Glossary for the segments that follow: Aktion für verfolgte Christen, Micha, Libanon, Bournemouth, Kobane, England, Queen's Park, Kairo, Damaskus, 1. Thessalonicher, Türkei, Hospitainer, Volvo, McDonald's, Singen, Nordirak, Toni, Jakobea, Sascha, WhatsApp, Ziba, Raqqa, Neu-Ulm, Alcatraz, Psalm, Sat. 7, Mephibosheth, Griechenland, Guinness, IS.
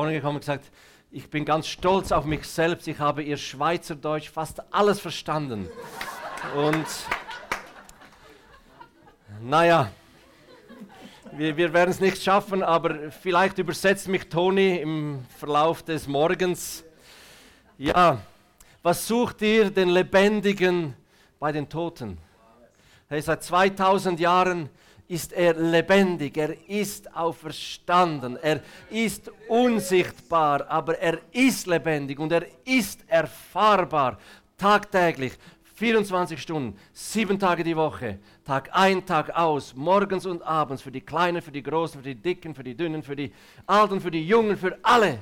vorne gekommen und gesagt, ich bin ganz stolz auf mich selbst, ich habe ihr Schweizerdeutsch fast alles verstanden. Und naja, wir werden es nicht schaffen, aber vielleicht übersetzt mich Toni im Verlauf des Morgens. Ja, was sucht ihr den Lebendigen bei den Toten? Hey, seit 2000 Jahren ist er lebendig, er ist auferstanden, er ist unsichtbar, aber er ist lebendig und er ist erfahrbar, tagtäglich, 24 Stunden, 7 Tage die Woche, Tag ein, Tag aus, morgens und abends, für die Kleinen, für die Großen, für die Dicken, für die Dünnen, für die Alten, für die Jungen, für alle.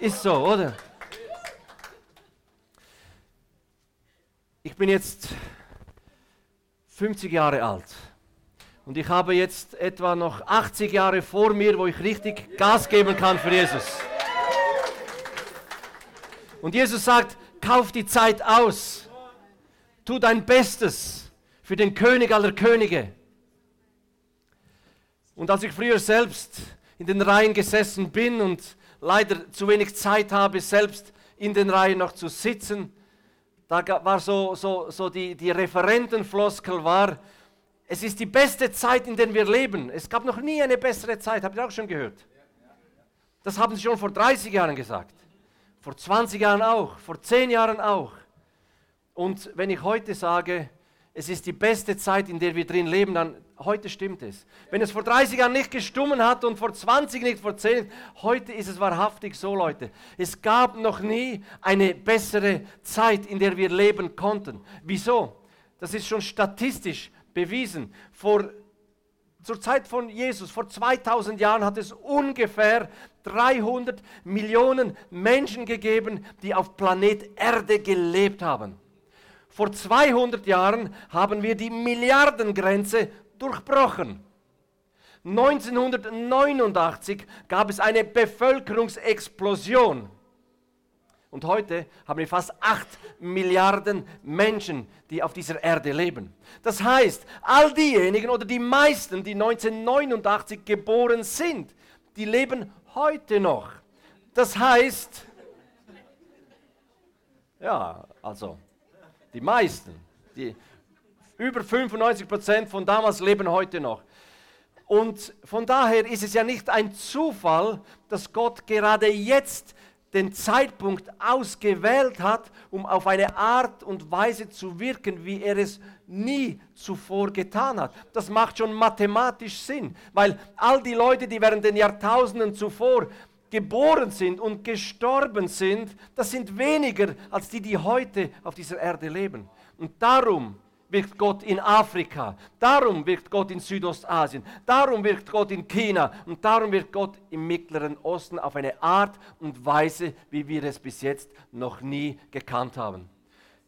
Ist so, oder? Ich bin jetzt 50 Jahre alt. Und ich habe jetzt etwa noch 80 Jahre vor mir, wo ich richtig Gas geben kann für Jesus. Und Jesus sagt, kauf die Zeit aus. Tu dein Bestes für den König aller Könige. Und als ich früher selbst in den Reihen gesessen bin und leider zu wenig Zeit habe, selbst in den Reihen noch zu sitzen, da war die Referentenfloskel war, es ist die beste Zeit, in der wir leben. Es gab noch nie eine bessere Zeit. Habt ihr auch schon gehört? Das haben sie schon vor 30 Jahren gesagt. Vor 20 Jahren auch. Vor 10 Jahren auch. Und wenn ich heute sage, es ist die beste Zeit, in der wir drin leben, dann heute stimmt es. Wenn es vor 30 Jahren nicht gestummen hat und vor 20 nicht, vor 10, heute ist es wahrhaftig so, Leute. Es gab noch nie eine bessere Zeit, in der wir leben konnten. Wieso? Das ist schon statistisch bewiesen. Zur Zeit von Jesus, vor 2000 Jahren, hat es ungefähr 300 Millionen Menschen gegeben, die auf Planet Erde gelebt haben. Vor 200 Jahren haben wir die Milliardengrenze durchbrochen. 1989 gab es eine Bevölkerungsexplosion. Und heute haben wir fast 8 Milliarden Menschen, die auf dieser Erde leben. Das heißt, all diejenigen oder die meisten, die 1989 geboren sind, die leben heute noch. Das heißt, ja, also die meisten, die über 95% von damals leben heute noch. Und von daher ist es ja nicht ein Zufall, dass Gott gerade jetzt den Zeitpunkt ausgewählt hat, um auf eine Art und Weise zu wirken, wie er es nie zuvor getan hat. Das macht schon mathematisch Sinn, weil all die Leute, die während den Jahrtausenden zuvor geboren sind und gestorben sind, das sind weniger als die, die heute auf dieser Erde leben. Und darum wirkt Gott in Afrika, darum wirkt Gott in Südostasien, darum wirkt Gott in China und darum wirkt Gott im Mittleren Osten auf eine Art und Weise, wie wir es bis jetzt noch nie gekannt haben.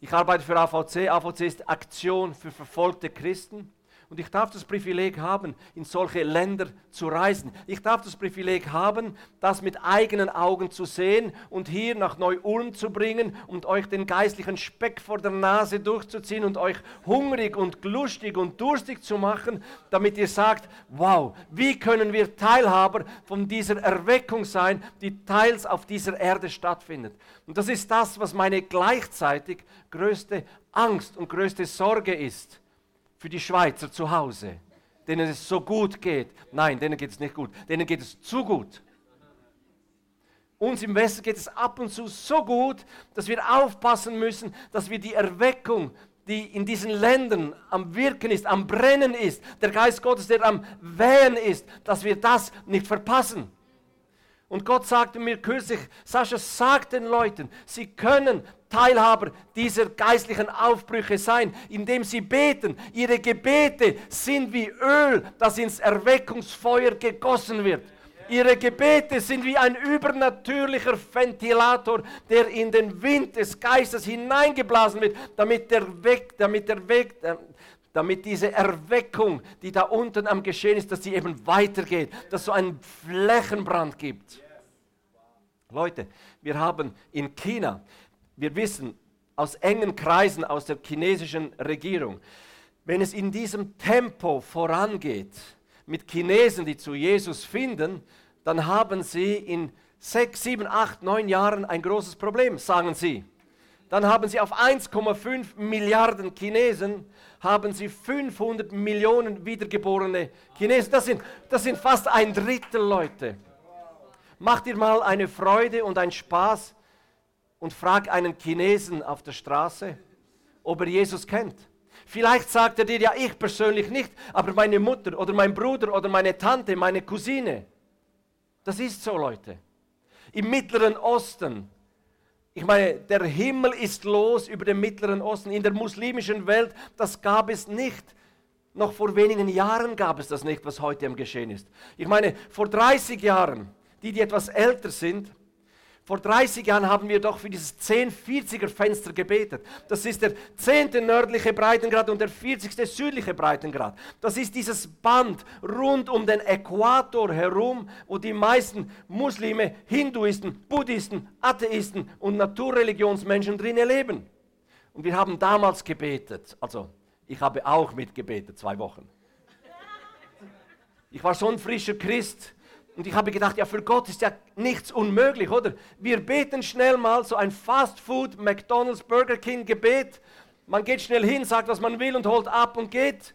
Ich arbeite für AVC. AVC ist Aktion für verfolgte Christen. Und ich darf das Privileg haben, in solche Länder zu reisen. Ich darf das Privileg haben, das mit eigenen Augen zu sehen und hier nach Neu-Ulm zu bringen und euch den geistlichen Speck vor der Nase durchzuziehen und euch hungrig und glustig und durstig zu machen, damit ihr sagt, wow, wie können wir Teilhaber von dieser Erweckung sein, die teils auf dieser Erde stattfindet. Und das ist das, was meine gleichzeitig größte Angst und größte Sorge ist. Für die Schweizer zu Hause, denen es so gut geht. Nein, denen geht es nicht gut. Denen geht es zu gut. Uns im Westen geht es ab und zu so gut, dass wir aufpassen müssen, dass wir die Erweckung, die in diesen Ländern am Wirken ist, am Brennen ist, der Geist Gottes, der am Wehen ist, dass wir das nicht verpassen. Und Gott sagte mir kürzlich, Sascha, sag den Leuten, sie können Teilhaber dieser geistlichen Aufbrüche sein, indem sie beten. Ihre Gebete sind wie Öl, das ins Erweckungsfeuer gegossen wird. Ihre Gebete sind wie ein übernatürlicher Ventilator, der in den Wind des Geistes hineingeblasen wird, damit diese Erweckung, die da unten am Geschehen ist, dass sie eben weitergeht, dass es so einen Flächenbrand gibt. Leute, wir haben in China, wir wissen aus engen Kreisen, aus der chinesischen Regierung, wenn es in diesem Tempo vorangeht, mit Chinesen, die zu Jesus finden, dann haben sie in 6, 7, 8, 9 Jahren ein großes Problem, sagen sie. Dann haben sie auf 1,5 Milliarden Chinesen, haben sie 500 Millionen wiedergeborene Chinesen. Das sind fast ein Drittel, Leute. Macht dir mal eine Freude und einen Spaß und frag einen Chinesen auf der Straße, ob er Jesus kennt. Vielleicht sagt er dir, ja, ich persönlich nicht, aber meine Mutter oder mein Bruder oder meine Tante, meine Cousine. Das ist so, Leute. Im Mittleren Osten. Ich meine, der Himmel ist los über den Mittleren Osten. In der muslimischen Welt, das gab es nicht. Noch vor wenigen Jahren gab es das nicht, was heute im Geschehen ist. Ich meine, vor 30 Jahren, die etwas älter sind, vor 30 Jahren haben wir doch für dieses 10-40er-Fenster gebetet. Das ist der 10. nördliche Breitengrad und der 40. südliche Breitengrad. Das ist dieses Band rund um den Äquator herum, wo die meisten Muslime, Hinduisten, Buddhisten, Atheisten und Naturreligionsmenschen drin leben. Und wir haben damals gebetet. Also, ich habe auch mitgebetet, 2 Wochen. Ich war so ein frischer Christ. Und ich habe gedacht, ja, für Gott ist ja nichts unmöglich, oder? Wir beten schnell mal so ein Fast-Food, McDonald's, Burger King-Gebet. Man geht schnell hin, sagt, was man will und holt ab und geht.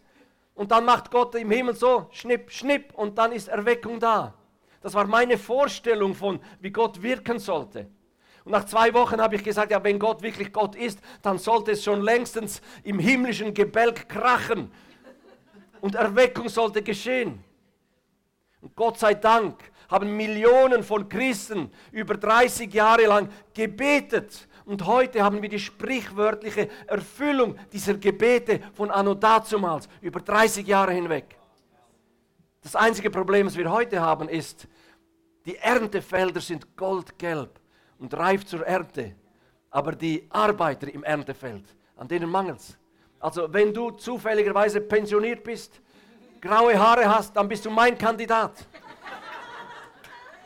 Und dann macht Gott im Himmel so, schnipp, schnipp, und dann ist Erweckung da. Das war meine Vorstellung von, wie Gott wirken sollte. Und nach 2 Wochen habe ich gesagt, ja, wenn Gott wirklich Gott ist, dann sollte es schon längstens im himmlischen Gebälk krachen. Und Erweckung sollte geschehen. Und Gott sei Dank haben Millionen von Christen über 30 Jahre lang gebetet. Und heute haben wir die sprichwörtliche Erfüllung dieser Gebete von anno dazumals, über 30 Jahre hinweg. Das einzige Problem, das wir heute haben, ist, die Erntefelder sind goldgelb und reif zur Ernte. Aber die Arbeiter im Erntefeld, an denen mangelt es. Also wenn du zufälligerweise pensioniert bist, graue Haare hast, dann bist du mein Kandidat.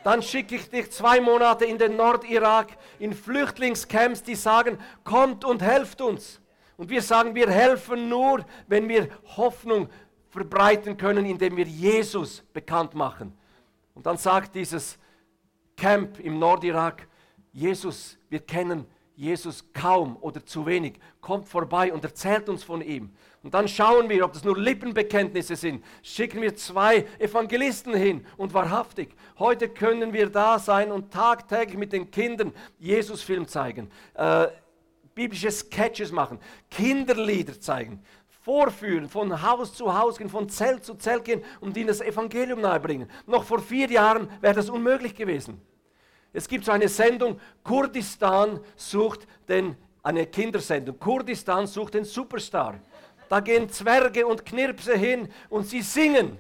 Dann schicke ich dich 2 Monate in den Nordirak, in Flüchtlingscamps, die sagen, kommt und helft uns. Und wir sagen, wir helfen nur, wenn wir Hoffnung verbreiten können, indem wir Jesus bekannt machen. Und dann sagt dieses Camp im Nordirak, Jesus, wir kennen Jesus kaum oder zu wenig, kommt vorbei und erzählt uns von ihm. Und dann schauen wir, ob das nur Lippenbekenntnisse sind. Schicken wir 2 Evangelisten hin und wahrhaftig. Heute können wir da sein und tagtäglich mit den Kindern Jesus-Film zeigen, biblische Sketches machen, Kinderlieder zeigen, vorführen, von Haus zu Haus gehen, von Zelt zu Zelt gehen und ihnen das Evangelium nahebringen. Noch vor 4 Jahren wäre das unmöglich gewesen. Es gibt so eine Sendung, eine Kindersendung, Kurdistan sucht den Superstar. Da gehen Zwerge und Knirpse hin und sie singen.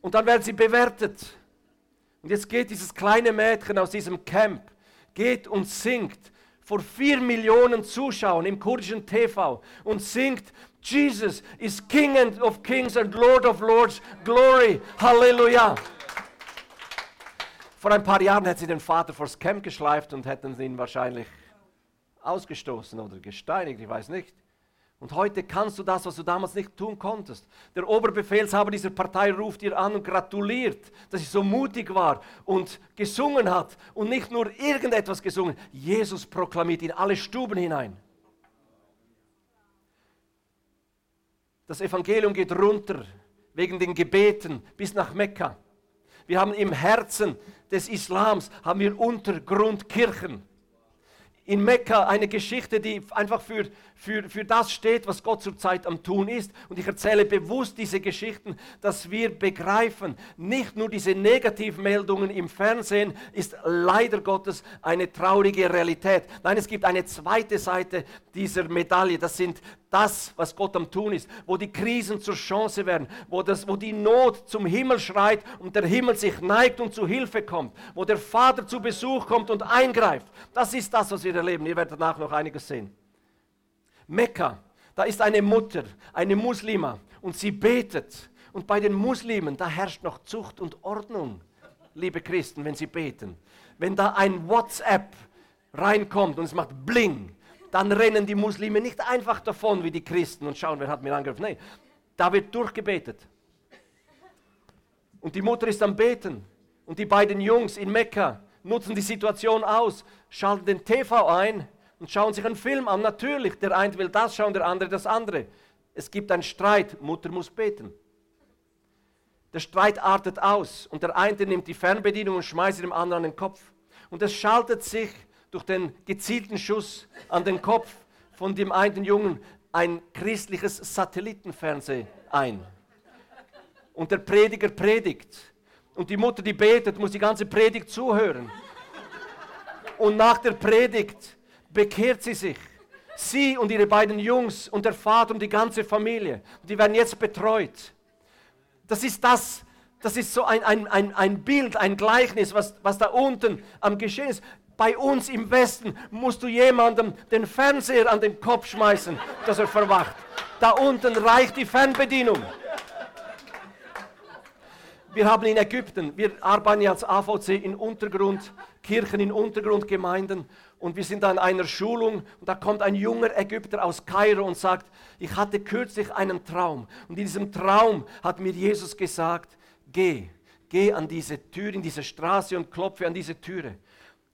Und dann werden sie bewertet. Und jetzt geht dieses kleine Mädchen aus diesem Camp, geht und singt vor 4 Millionen Zuschauern im kurdischen TV und singt, Jesus is King of Kings and Lord of Lords, Glory, Halleluja. Vor ein paar Jahren hat sie den Vater vors Camp geschleift und hätten ihn wahrscheinlich ausgestoßen oder gesteinigt, ich weiß nicht. Und heute kannst du das, was du damals nicht tun konntest. Der Oberbefehlshaber dieser Partei ruft dir an und gratuliert, dass ich so mutig war und gesungen hat. Und nicht nur irgendetwas gesungen. Jesus proklamiert in alle Stuben hinein. Das Evangelium geht runter wegen den Gebeten bis nach Mekka. Wir haben im Herzen des Islams haben wir Untergrundkirchen. In Mekka eine Geschichte, die einfach für das steht, was Gott zurzeit am Tun ist. Und ich erzähle bewusst diese Geschichten, dass wir begreifen, nicht nur diese Negativmeldungen im Fernsehen ist leider Gottes eine traurige Realität. Nein, es gibt eine zweite Seite dieser Medaille. Das sind das, was Gott am Tun ist, wo die Krisen zur Chance werden, wo die Not zum Himmel schreit und der Himmel sich neigt und zu Hilfe kommt, wo der Vater zu Besuch kommt und eingreift. Das ist das, was wir erleben. Ihr werdet danach noch einiges sehen. Mekka, da ist eine Mutter, eine Muslima und sie betet. Und bei den Muslimen, da herrscht noch Zucht und Ordnung, liebe Christen, wenn sie beten. Wenn da ein WhatsApp reinkommt und es macht Bling, dann rennen die Muslime nicht einfach davon wie die Christen und schauen, wer hat mir angegriffen. Nein, da wird durchgebetet. Und die Mutter ist am Beten. Und die beiden Jungs in Mekka nutzen die Situation aus, schalten den TV ein und schauen sich einen Film an. Natürlich, der eine will das schauen, der andere das andere. Es gibt einen Streit, Mutter muss beten. Der Streit artet aus und der eine nimmt die Fernbedienung und schmeißt dem anderen an den Kopf. Und es schaltet sich durch den gezielten Schuss an den Kopf von dem einen Jungen ein christliches Satellitenfernsehen ein. Und der Prediger predigt. Und die Mutter, die betet, muss die ganze Predigt zuhören. Und nach der Predigt bekehrt sie sich. Sie und ihre beiden Jungs und der Vater und die ganze Familie. Die werden jetzt betreut. Das ist so ein Bild, ein Gleichnis, was da unten am Geschehen ist. Bei uns im Westen musst du jemandem den Fernseher an den Kopf schmeißen, dass er verwacht. Da unten reicht die Fernbedienung. Wir haben in Ägypten, wir arbeiten ja als AVC in Untergrundkirchen, in Untergrundgemeinden und wir sind an einer Schulung und da kommt ein junger Ägypter aus Kairo und sagt, ich hatte kürzlich einen Traum und in diesem Traum hat mir Jesus gesagt, geh an diese Tür, in diese Straße und klopfe an diese Türe.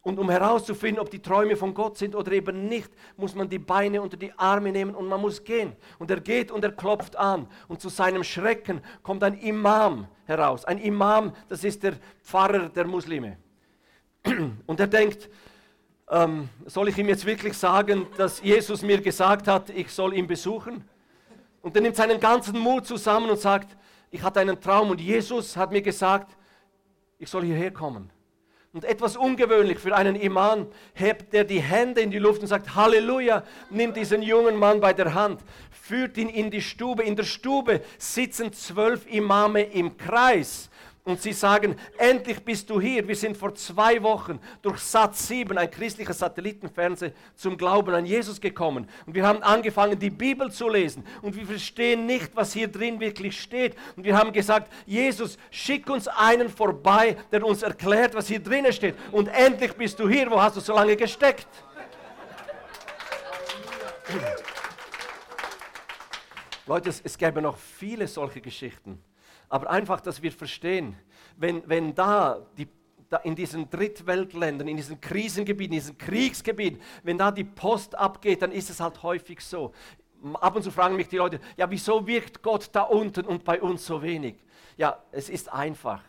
Und um herauszufinden, ob die Träume von Gott sind oder eben nicht, muss man die Beine unter die Arme nehmen und man muss gehen. Und er geht und er klopft an. Und zu seinem Schrecken kommt ein Imam heraus. Ein Imam, das ist der Pfarrer der Muslime. Und er denkt, soll ich ihm jetzt wirklich sagen, dass Jesus mir gesagt hat, ich soll ihn besuchen? Und er nimmt seinen ganzen Mut zusammen und sagt, ich hatte einen Traum und Jesus hat mir gesagt, ich soll hierher kommen. Und etwas ungewöhnlich für einen Imam, hebt er die Hände in die Luft und sagt, Halleluja, nimmt diesen jungen Mann bei der Hand, führt ihn in die Stube. In der Stube sitzen 12 Imame im Kreis und sie sagen, endlich bist du hier. Wir sind vor 2 Wochen durch Sat. 7, ein christlicher Satellitenfernseher, zum Glauben an Jesus gekommen. Und wir haben angefangen, die Bibel zu lesen. Und wir verstehen nicht, was hier drin wirklich steht. Und wir haben gesagt, Jesus, schick uns einen vorbei, der uns erklärt, was hier drin steht. Und endlich bist du hier. Wo hast du so lange gesteckt? Leute, es gäbe noch viele solche Geschichten. Aber einfach, dass wir verstehen, wenn da in diesen Drittweltländern, in diesen Krisengebieten, in diesen Kriegsgebieten, wenn da die Post abgeht, dann ist es halt häufig so. Ab und zu fragen mich die Leute, ja, wieso wirkt Gott da unten und bei uns so wenig? Ja, es ist einfach.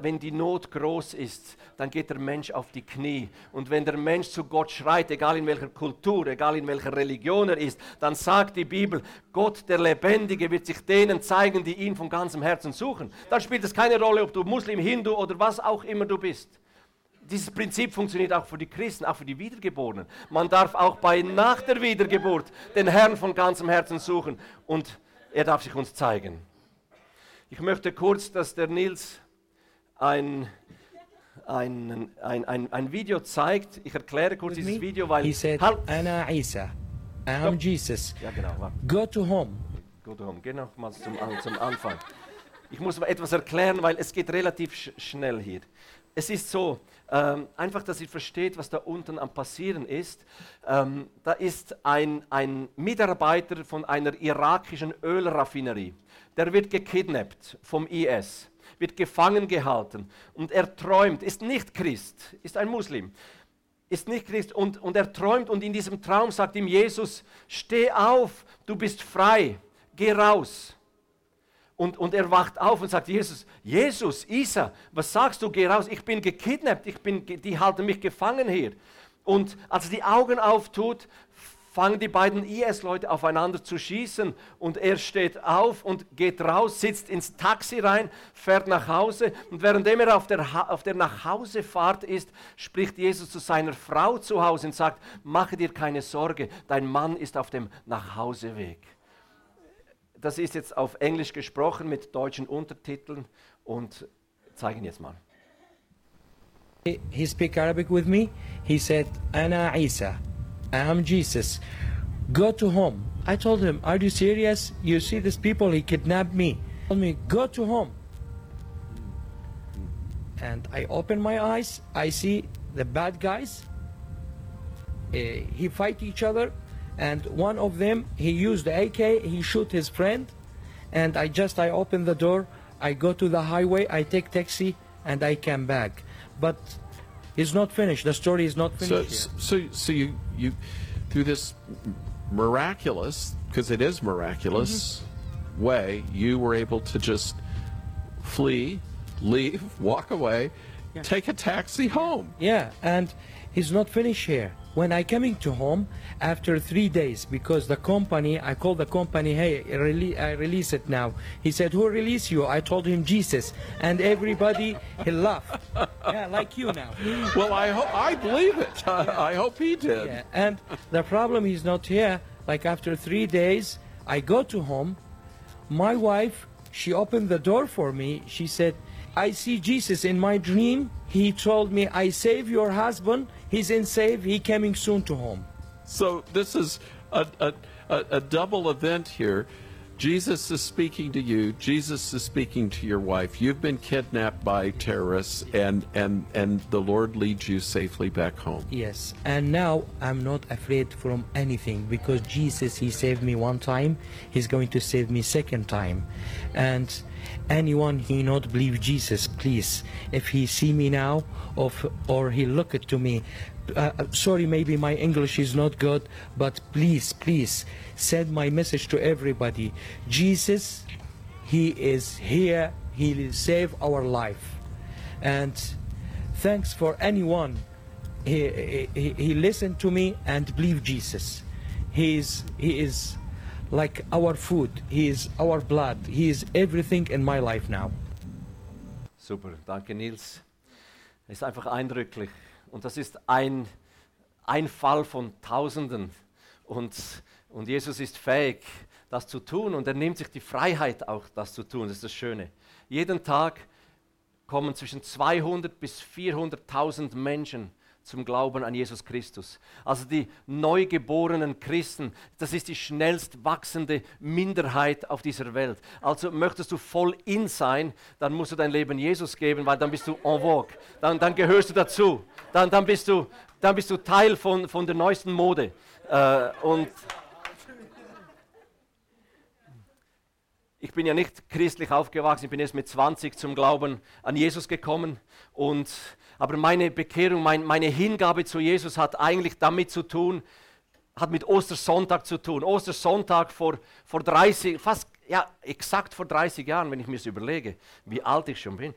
Wenn die Not groß ist, dann geht der Mensch auf die Knie. Und wenn der Mensch zu Gott schreit, egal in welcher Kultur, egal in welcher Religion er ist, dann sagt die Bibel, Gott, der Lebendige, wird sich denen zeigen, die ihn von ganzem Herzen suchen. Dann spielt es keine Rolle, ob du Muslim, Hindu oder was auch immer du bist. Dieses Prinzip funktioniert auch für die Christen, auch für die Wiedergeborenen. Man darf auch nach der Wiedergeburt den Herrn von ganzem Herzen suchen und er darf sich uns zeigen. Ich möchte kurz, dass der Niels ein Video zeigt. Ich erkläre kurz dieses Video, weil he said, Ana Isa, I am Jesus. Ja, genau, warte. Go to home. Go to home. Geh nochmals zum Anfang. Ich muss mal etwas erklären, weil es geht relativ schnell hier. Es ist so, einfach, dass ihr versteht, was da unten am Passieren ist. Da ist ein Mitarbeiter von einer irakischen Ölraffinerie. Der wird gekidnappt vom IS. Wird gefangen gehalten und er träumt, ist nicht Christ, ist ein Muslim, ist nicht Christ und er träumt und in diesem Traum sagt ihm Jesus, steh auf, du bist frei, geh raus. Und er wacht auf und sagt, Jesus, Isa, was sagst du, geh raus, ich bin gekidnappt, die halten mich gefangen hier. Und als er die Augen auftut, fangen die beiden IS-Leute aufeinander zu schießen und er steht auf und geht raus, sitzt ins Taxi rein, fährt nach Hause und währenddem er auf der Nachhausefahrt ist, spricht Jesus zu seiner Frau zu Hause und sagt, mache dir keine Sorge, dein Mann ist auf dem Nachhauseweg. Das ist jetzt auf Englisch gesprochen mit deutschen Untertiteln und zeige ihn jetzt mal. He speak Arabic with me. He said, Ana Isa. I am Jesus. Go to home. I told him, are you serious? You see these people, he kidnapped me. He told me, go to home. And I open my eyes, I see the bad guys. He fight each other. And one of them, he used the AK, he shoot his friend. And I open the door, I go to the highway, I take taxi and I came back. But it's not finished. The story is not finished. So you through this miraculous, because it is miraculous, mm-hmm. way, you were able to just flee, leave, walk away, yeah. take a taxi home. Yeah, and it's not finished here. When I coming to home after 3 days, because the company, I called the company, hey, I release it now. He said, who release you? I told him Jesus, and everybody he laughed. Yeah, like you now. Well, I believe it. I hope he did. Yeah. And the problem is not here. Like after 3 days, I go to home. My wife, she opened the door for me. She said, I see Jesus in my dream. He told me, I save your husband. He's in safe. He coming soon to home. So this is a double event here. Jesus is speaking to you. Jesus is speaking to your wife. You've been kidnapped by terrorists, and the Lord leads you safely back home. Yes, and now I'm not afraid from anything, because Jesus, he saved me one time. He's going to save me second time. And anyone who not believe Jesus, please, if he see me now or he look it to me, sorry, maybe my English is not good, but please send my message to everybody. Jesus, he is here. He will save our life. And thanks for anyone he listened to me and believe Jesus. He is like our food, he is our blood, he is everything in my life now. Super, danke Niels. Es ist einfach eindrücklich. Und das ist ein Fall von Tausenden. Und Jesus ist fähig, das zu tun. Und er nimmt sich die Freiheit auch, das zu tun. Das ist das Schöne. Jeden Tag kommen zwischen 200 bis 400.000 Menschen zum Glauben an Jesus Christus. Also die neugeborenen Christen, das ist die schnellst wachsende Minderheit auf dieser Welt. Also möchtest du voll in sein, dann musst du dein Leben Jesus geben, weil dann bist du en vogue. Dann gehörst du dazu. Dann bist du Teil von der neuesten Mode. Und ich bin ja nicht christlich aufgewachsen, ich bin erst mit 20 zum Glauben an Jesus gekommen. Aber meine Bekehrung, meine Hingabe zu Jesus hat eigentlich damit zu tun, hat mit Ostersonntag zu tun. Ostersonntag vor 30, fast, ja, exakt vor 30 Jahren, wenn ich mir das überlege, wie alt ich schon bin.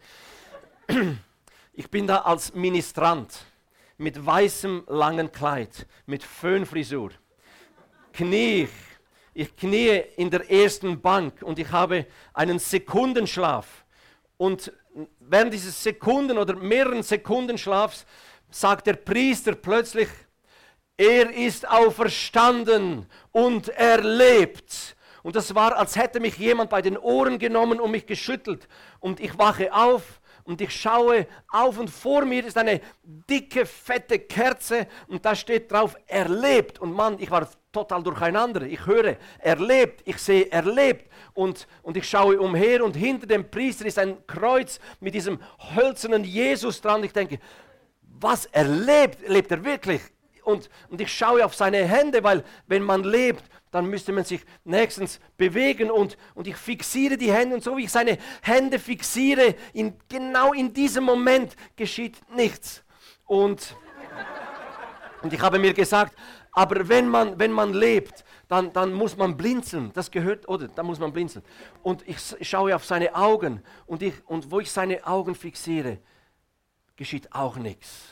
Ich bin da als Ministrant mit weißem langen Kleid, mit Föhnfrisur, ich knie in der ersten Bank und ich habe einen Sekundenschlaf. Und während dieses Sekunden oder mehreren Sekunden Schlafs sagt der Priester plötzlich, er ist auferstanden und er lebt. Und das war, als hätte mich jemand bei den Ohren genommen und mich geschüttelt. Und ich wache auf und ich schaue auf und vor mir ist eine dicke, fette Kerze und da steht drauf, er lebt. Und Mann, ich war total durcheinander. Ich höre, er lebt. Ich sehe, er lebt. Und ich schaue umher und hinter dem Priester ist ein Kreuz mit diesem hölzernen Jesus dran. Ich denke, was, er lebt? Lebt er wirklich? Und ich schaue auf seine Hände, weil wenn man lebt, dann müsste man sich nächstens bewegen. Und ich fixiere die Hände und so wie ich seine Hände fixiere, genau in diesem Moment geschieht nichts. Und ich habe mir gesagt, aber wenn man lebt, dann muss man blinzeln. Das gehört, oder? Dann muss man blinzeln. Und ich schaue auf seine Augen und wo ich seine Augen fixiere, geschieht auch nichts.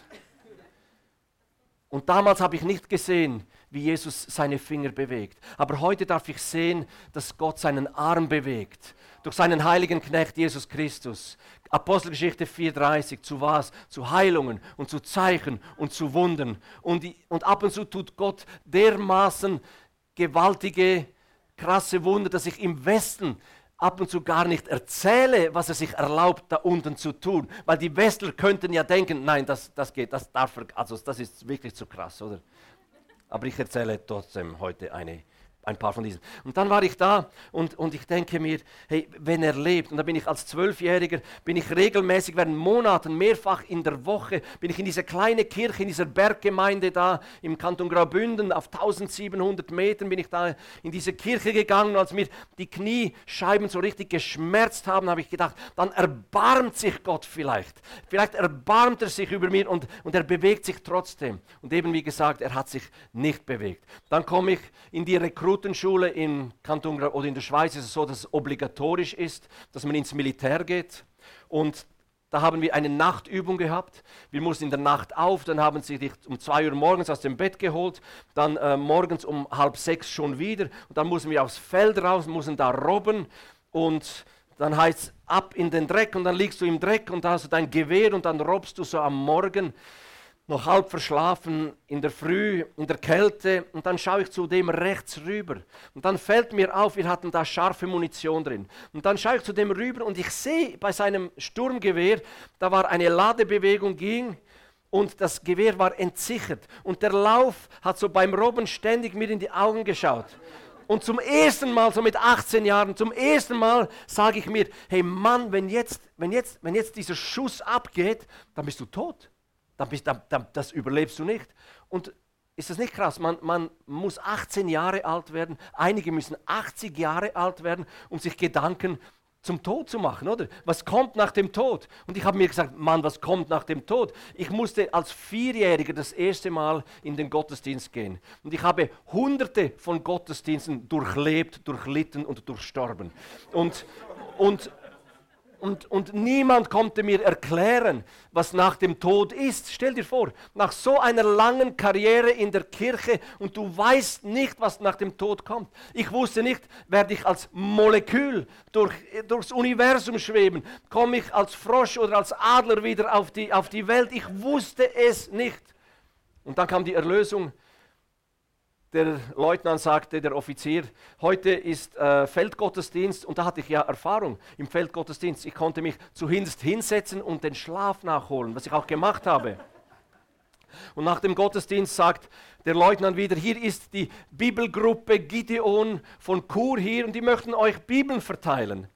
Und damals habe ich nicht gesehen, wie Jesus seine Finger bewegt. Aber heute darf ich sehen, dass Gott seinen Arm bewegt. Durch seinen heiligen Knecht Jesus Christus. Apostelgeschichte 4,30. Zu was? Zu Heilungen und zu Zeichen und zu Wundern. Und ab und zu tut Gott dermaßen gewaltige, krasse Wunder, dass ich im Westen ab und zu gar nicht erzähle, was er sich erlaubt, da unten zu tun. Weil die Westler könnten ja denken, nein, das geht, das darf er, also das ist wirklich zu krass, oder? Aber ich erzähle trotzdem heute eine ein paar von diesen. Und dann war ich da und ich denke mir, hey, wenn er lebt, und dann bin ich als 12-Jähriger, bin ich regelmäßig während Monaten, mehrfach in der Woche, bin ich in dieser kleinen Kirche, in dieser Berggemeinde da im Kanton Graubünden, auf 1700 Metern bin ich da in diese Kirche gegangen, und als mir die Kniescheiben so richtig geschmerzt haben, habe ich gedacht, dann erbarmt sich Gott vielleicht. Vielleicht erbarmt er sich über mir und er bewegt sich trotzdem. Und eben wie gesagt, er hat sich nicht bewegt. Dann komme ich in die Rekrutenschule im Kanton oder in der Schweiz ist es so, dass es obligatorisch ist, dass man ins Militär geht. Und da haben wir eine Nachtübung gehabt. Wir mussten in der Nacht auf, dann haben sie dich um 2 Uhr morgens aus dem Bett geholt, dann morgens um 5:30 schon wieder. Und dann mussten wir aufs Feld raus, mussten da robben und dann heißt es ab in den Dreck und dann liegst du im Dreck und da hast du dein Gewehr und dann robbst du so am Morgen. Noch halb verschlafen, in der Früh, in der Kälte, und dann schaue ich zu dem rechts rüber. Und dann fällt mir auf, wir hatten da scharfe Munition drin. Und dann schaue ich zu dem rüber und ich sehe bei seinem Sturmgewehr, da war eine Ladebewegung ging und das Gewehr war entsichert. Und der Lauf hat so beim Robben ständig mir in die Augen geschaut. Und zum ersten Mal, so mit 18 Jahren, zum ersten Mal sage ich mir, hey Mann, wenn jetzt dieser Schuss abgeht, dann bist du tot. Das überlebst du nicht. Und ist das nicht krass? Man muss 18 Jahre alt werden, einige müssen 80 Jahre alt werden, um sich Gedanken zum Tod zu machen, oder? Was kommt nach dem Tod? Und ich habe mir gesagt, Mann, was kommt nach dem Tod? Ich musste als 4-Jähriger das erste Mal in den Gottesdienst gehen. Und ich habe Hunderte von Gottesdiensten durchlebt, durchlitten und durchstorben. Und niemand konnte mir erklären, was nach dem Tod ist. Stell dir vor, nach so einer langen Karriere in der Kirche und du weißt nicht, was nach dem Tod kommt. Ich wusste nicht, werde ich als Molekül durchs Universum schweben? Komme ich als Frosch oder als Adler wieder auf die Welt? Ich wusste es nicht. Und dann kam die Erlösung. Der Leutnant sagte, der Offizier, heute ist Feldgottesdienst und da hatte ich ja Erfahrung im Feldgottesdienst. Ich konnte mich zuhinterst hinsetzen und den Schlaf nachholen, was ich auch gemacht habe. Und nach dem Gottesdienst sagt der Leutnant wieder, hier ist die Bibelgruppe Gideon von Chur hier und die möchten euch Bibeln verteilen.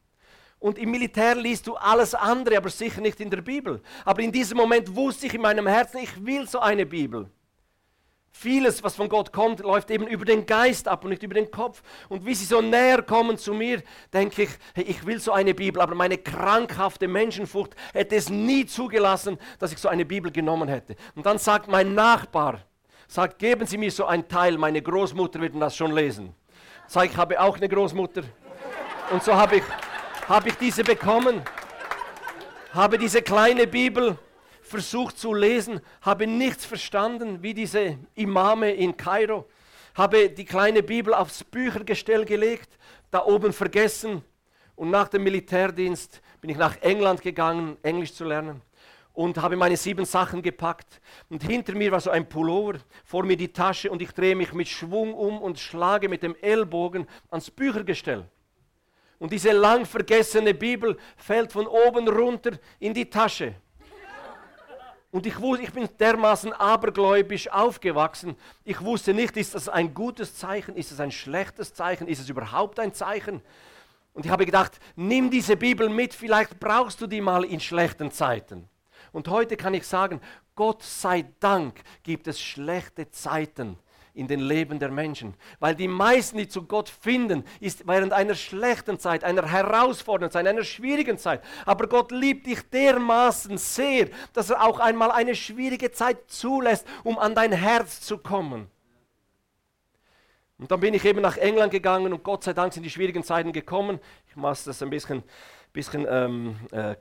Und im Militär liest du alles andere, aber sicher nicht in der Bibel. Aber in diesem Moment wusste ich in meinem Herzen, ich will so eine Bibel. Vieles, was von Gott kommt, läuft eben über den Geist ab und nicht über den Kopf. Und wie sie so näher kommen zu mir, denke ich, hey, ich will so eine Bibel, aber meine krankhafte Menschenfurcht hätte es nie zugelassen, dass ich so eine Bibel genommen hätte. Und dann sagt mein Nachbar, geben Sie mir so ein Teil, meine Großmutter wird das schon lesen. Sag, ich habe auch eine Großmutter. Und so habe ich diese bekommen, habe diese kleine Bibel versucht zu lesen, habe nichts verstanden, wie diese Imame in Kairo, habe die kleine Bibel aufs Büchergestell gelegt, da oben vergessen und nach dem Militärdienst bin ich nach England gegangen, Englisch zu lernen und habe meine 7 Sachen gepackt und hinter mir war so ein Pullover, vor mir die Tasche und ich drehe mich mit Schwung um und schlage mit dem Ellbogen ans Büchergestell. Und diese lang vergessene Bibel fällt von oben runter in die Tasche. Und ich wusste, ich bin dermaßen abergläubisch aufgewachsen. Ich wusste nicht, ist das ein gutes Zeichen, ist es ein schlechtes Zeichen, ist es überhaupt ein Zeichen? Und ich habe gedacht, nimm diese Bibel mit, vielleicht brauchst du die mal in schlechten Zeiten. Und heute kann ich sagen, Gott sei Dank gibt es schlechte Zeiten in den Leben der Menschen. Weil die meisten, die zu Gott finden, ist während einer schlechten Zeit, einer herausfordernden Zeit, einer schwierigen Zeit. Aber Gott liebt dich dermaßen sehr, dass er auch einmal eine schwierige Zeit zulässt, um an dein Herz zu kommen. Und dann bin ich eben nach England gegangen und Gott sei Dank sind die schwierigen Zeiten gekommen. Ich muss das ein bisschen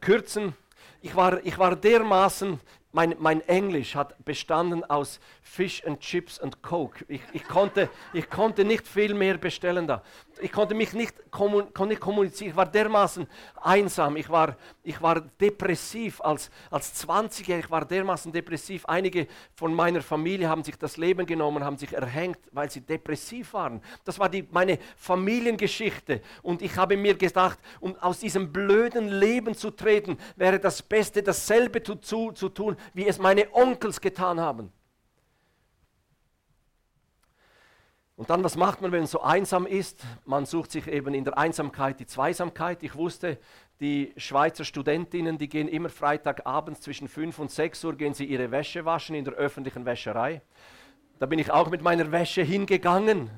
kürzen. Ich war dermaßen, mein Englisch hat bestanden aus Fish and Chips and Coke. Ich konnte nicht viel mehr bestellen da. Ich konnte mich nicht kommunizieren. Ich war dermaßen einsam. Ich war depressiv als 20-Jähriger. Ich war dermaßen depressiv. Einige von meiner Familie haben sich das Leben genommen, haben sich erhängt, weil sie depressiv waren. Das war meine Familiengeschichte. Und ich habe mir gedacht, um aus diesem blöden Leben zu treten, wäre das Beste, dasselbe zu tun, wie es meine Onkels getan haben. Und dann, was macht man, wenn man so einsam ist? Man sucht sich eben in der Einsamkeit die Zweisamkeit. Ich wusste, die Schweizer Studentinnen, die gehen immer Freitagabends zwischen 5 und 6 Uhr, gehen sie ihre Wäsche waschen in der öffentlichen Wäscherei. Da bin ich auch mit meiner Wäsche hingegangen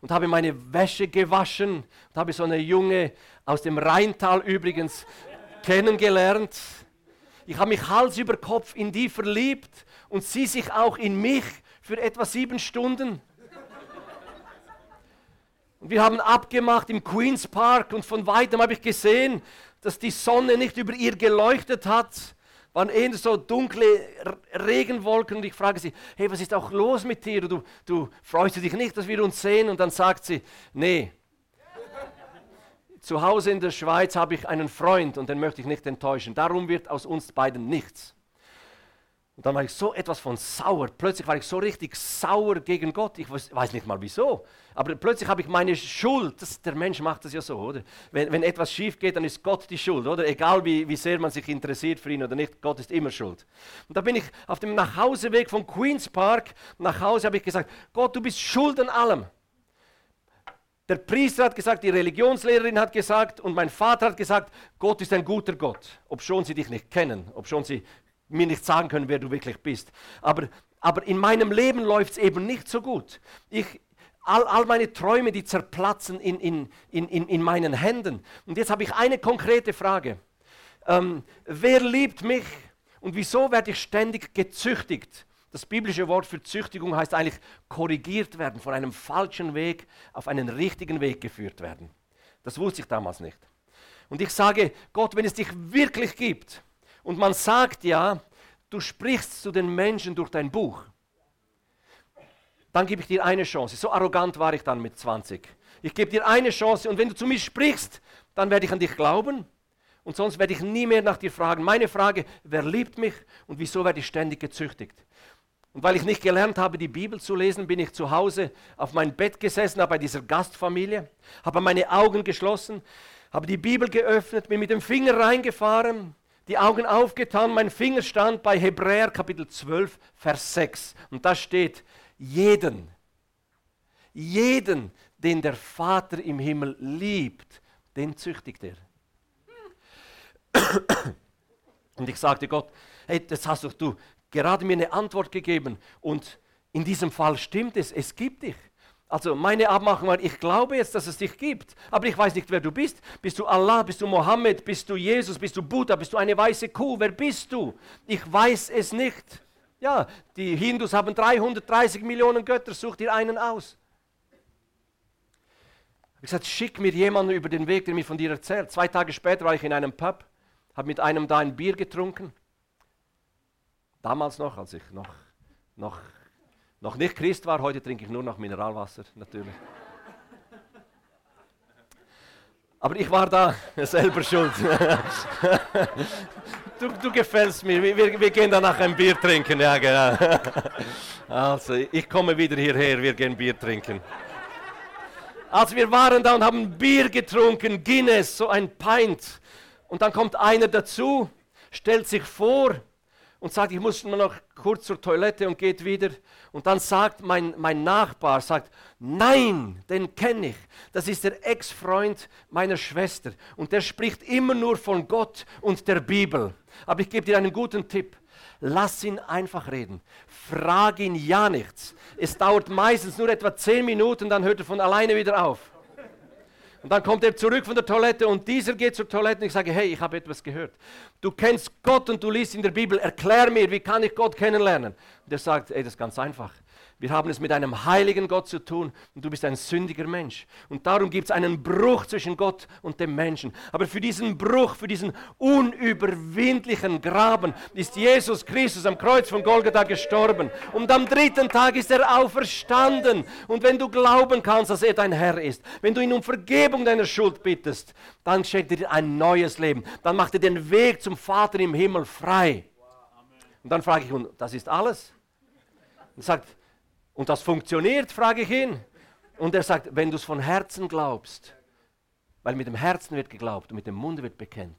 und habe meine Wäsche gewaschen und habe so eine Junge aus dem Rheintal übrigens kennengelernt. Ich habe mich Hals über Kopf in die verliebt und sie sich auch in mich für etwa 7 Stunden. Und wir haben abgemacht im Queen's Park und von weitem habe ich gesehen, dass die Sonne nicht über ihr geleuchtet hat. Waren eher so dunkle Regenwolken und ich frage sie, hey, was ist auch los mit dir? Du freust dich nicht, dass wir uns sehen? Und dann sagt sie, nee. Zu Hause in der Schweiz habe ich einen Freund und den möchte ich nicht enttäuschen. Darum wird aus uns beiden nichts. Und dann war ich so etwas von sauer. Plötzlich war ich so richtig sauer gegen Gott. Ich weiß nicht mal wieso. Aber plötzlich habe ich meine Schuld. Der Mensch macht das ja so, oder? Wenn etwas schief geht, dann ist Gott die Schuld, oder? Egal wie sehr man sich interessiert für ihn oder nicht, Gott ist immer schuld. Und da bin ich auf dem Nachhauseweg von Queen's Park nach Hause, habe ich gesagt, Gott, du bist schuld an allem. Der Priester hat gesagt, die Religionslehrerin hat gesagt und mein Vater hat gesagt, Gott ist ein guter Gott. Obschon sie dich nicht kennen, obschon sie mir nicht sagen können, wer du wirklich bist. Aber in meinem Leben läuft es eben nicht so gut. All meine Träume, die zerplatzen in meinen Händen. Und jetzt habe ich eine konkrete Frage. Wer liebt mich und wieso werde ich ständig gezüchtigt? Das biblische Wort für Züchtigung heißt eigentlich korrigiert werden, von einem falschen Weg auf einen richtigen Weg geführt werden. Das wusste ich damals nicht. Und ich sage, Gott, wenn es dich wirklich gibt, und man sagt ja, du sprichst zu den Menschen durch dein Buch. Dann gebe ich dir eine Chance. So arrogant war ich dann mit 20. Ich gebe dir eine Chance und wenn du zu mir sprichst, dann werde ich an dich glauben und sonst werde ich nie mehr nach dir fragen. Meine Frage, wer liebt mich und wieso werde ich ständig gezüchtigt? Und weil ich nicht gelernt habe, die Bibel zu lesen, bin ich zu Hause auf mein Bett gesessen, bei dieser Gastfamilie, habe meine Augen geschlossen, habe die Bibel geöffnet, bin mit dem Finger reingefahren, die Augen aufgetan, mein Finger stand bei Hebräer Kapitel 12, Vers 6. Und da steht, jeden, den der Vater im Himmel liebt, den züchtigt er. Und ich sagte Gott, hey, das hast doch du gerade mir eine Antwort gegeben. Und in diesem Fall stimmt es, es gibt dich. Also meine Abmachung war, ich glaube jetzt, dass es dich gibt, aber ich weiß nicht, wer du bist. Bist du Allah, bist du Mohammed, bist du Jesus, bist du Buddha, bist du eine weiße Kuh, wer bist du? Ich weiß es nicht. Ja, die Hindus haben 330 Millionen Götter, such dir einen aus. Ich habe gesagt, schick mir jemanden über den Weg, der mir von dir erzählt. 2 Tage später war ich in einem Pub, habe mit einem da ein Bier getrunken. Damals noch, als ich noch nicht Christ war, heute trinke ich nur noch Mineralwasser, natürlich. Aber ich war da, selber schuld. Du gefällst mir, wir gehen danach ein Bier trinken. Ja, genau. Also, ich komme wieder hierher, wir gehen Bier trinken. Also wir waren da und haben Bier getrunken, Guinness, so ein Pint. Und dann kommt einer dazu, stellt sich vor, und sagt, ich muss noch kurz zur Toilette und geht wieder. Und dann sagt mein Nachbar, nein, den kenne ich. Das ist der Ex-Freund meiner Schwester. Und der spricht immer nur von Gott und der Bibel. Aber ich gebe dir einen guten Tipp. Lass ihn einfach reden. Frag ihn ja nichts. Es dauert meistens nur etwa 10 Minuten, dann hört er von alleine wieder auf. Und dann kommt er zurück von der Toilette und dieser geht zur Toilette und ich sage, hey, ich habe etwas gehört. Du kennst Gott und du liest in der Bibel, erklär mir, wie kann ich Gott kennenlernen? Und er sagt, ey, das ist ganz einfach. Wir haben es mit einem heiligen Gott zu tun und du bist ein sündiger Mensch. Und darum gibt es einen Bruch zwischen Gott und dem Menschen. Aber für diesen Bruch, für diesen unüberwindlichen Graben ist Jesus Christus am Kreuz von Golgatha gestorben. Und am 3. Tag ist er auferstanden. Und wenn du glauben kannst, dass er dein Herr ist, wenn du ihn um Vergebung deiner Schuld bittest, dann schenkt er dir ein neues Leben. Dann macht er den Weg zum Vater im Himmel frei. Und dann frage ich ihn, das ist alles? Und sagt, und das funktioniert, frage ich ihn. Und er sagt, wenn du es von Herzen glaubst, weil mit dem Herzen wird geglaubt und mit dem Mund wird bekennt,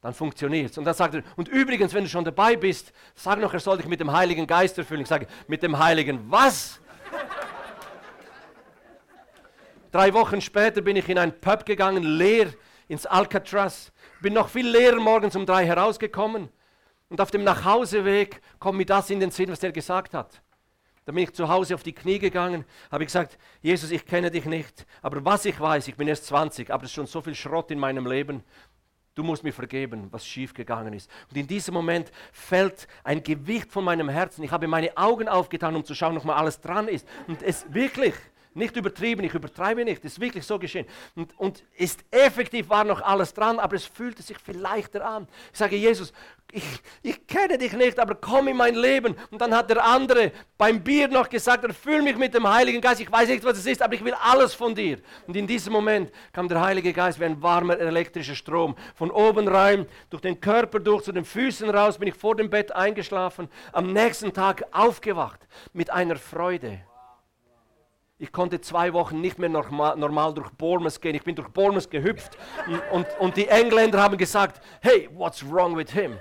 dann funktioniert es. Und dann sagt er, und übrigens, wenn du schon dabei bist, sag noch, er soll dich mit dem Heiligen Geist erfüllen. Ich sage, mit dem Heiligen was? 3 Wochen später bin ich in einen Pub gegangen, leer, ins Alcatraz. Bin noch viel leer morgens um 3 herausgekommen. Und auf dem Nachhauseweg kommt mir das in den Sinn, was der gesagt hat. Da bin ich zu Hause auf die Knie gegangen, habe gesagt, Jesus, ich kenne dich nicht, aber was ich weiß, ich bin erst 20, aber es ist schon so viel Schrott in meinem Leben. Du musst mir vergeben, was schief gegangen ist. Und in diesem Moment fällt ein Gewicht von meinem Herzen. Ich habe meine Augen aufgetan, um zu schauen, ob mal alles dran ist. Und es wirklich, nicht übertrieben, ich übertreibe nicht, es ist wirklich so geschehen. Und ist effektiv war noch alles dran, aber es fühlte sich viel leichter an. Ich sage, Jesus, ich kenne dich nicht, aber komm in mein Leben. Und dann hat der andere beim Bier noch gesagt, erfüll mich mit dem Heiligen Geist. Ich weiß nicht, was es ist, aber ich will alles von dir. Und in diesem Moment kam der Heilige Geist wie ein warmer elektrischer Strom. Von oben rein, durch den Körper durch, zu den Füßen raus, bin ich vor dem Bett eingeschlafen. Am nächsten Tag aufgewacht mit einer Freude. Ich konnte 2 Wochen nicht mehr normal durch Bournemouth gehen. Ich bin durch Bournemouth gehüpft. Und die Engländer haben gesagt, hey, what's wrong with him?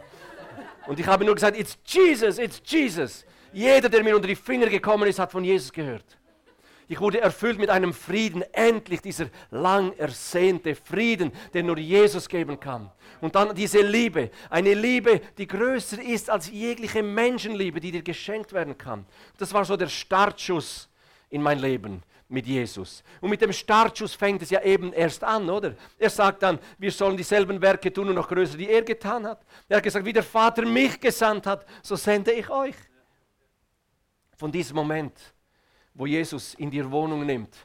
Und ich habe nur gesagt, it's Jesus, it's Jesus. Jeder, der mir unter die Finger gekommen ist, hat von Jesus gehört. Ich wurde erfüllt mit einem Frieden, endlich dieser lang ersehnte Frieden, den nur Jesus geben kann. Und dann diese Liebe, eine Liebe, die größer ist als jegliche Menschenliebe, die dir geschenkt werden kann. Das war so der Startschuss in mein Leben mit Jesus. Und mit dem Startschuss fängt es ja eben erst an, oder? Er sagt dann, wir sollen dieselben Werke tun und noch größer, die er getan hat. Er hat gesagt, wie der Vater mich gesandt hat, so sende ich euch. Von diesem Moment, wo Jesus in dir Wohnung nimmt,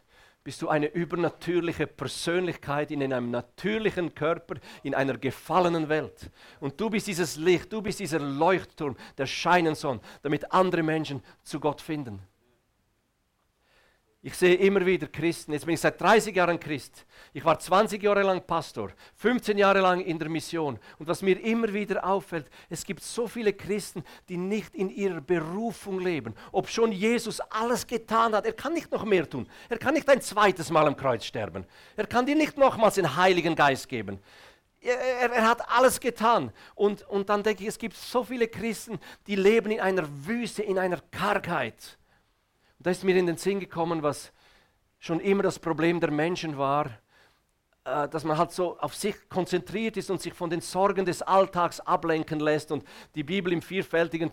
bist du eine übernatürliche Persönlichkeit in einem natürlichen Körper, in einer gefallenen Welt. Und du bist dieses Licht, du bist dieser Leuchtturm, der scheinen soll, damit andere Menschen zu Gott finden. Ich sehe immer wieder Christen, jetzt bin ich seit 30 Jahren Christ, ich war 20 Jahre lang Pastor, 15 Jahre lang in der Mission. Und was mir immer wieder auffällt, es gibt so viele Christen, die nicht in ihrer Berufung leben. Ob schon Jesus alles getan hat, er kann nicht noch mehr tun. Er kann nicht ein zweites Mal am Kreuz sterben. Er kann dir nicht nochmals den Heiligen Geist geben. Er hat alles getan. Und dann denke ich, es gibt so viele Christen, die leben in einer Wüste, in einer Kargheit. Da ist mir in den Sinn gekommen, was schon immer das Problem der Menschen war, dass man halt so auf sich konzentriert ist und sich von den Sorgen des Alltags ablenken lässt. Und die Bibel im vierfältigen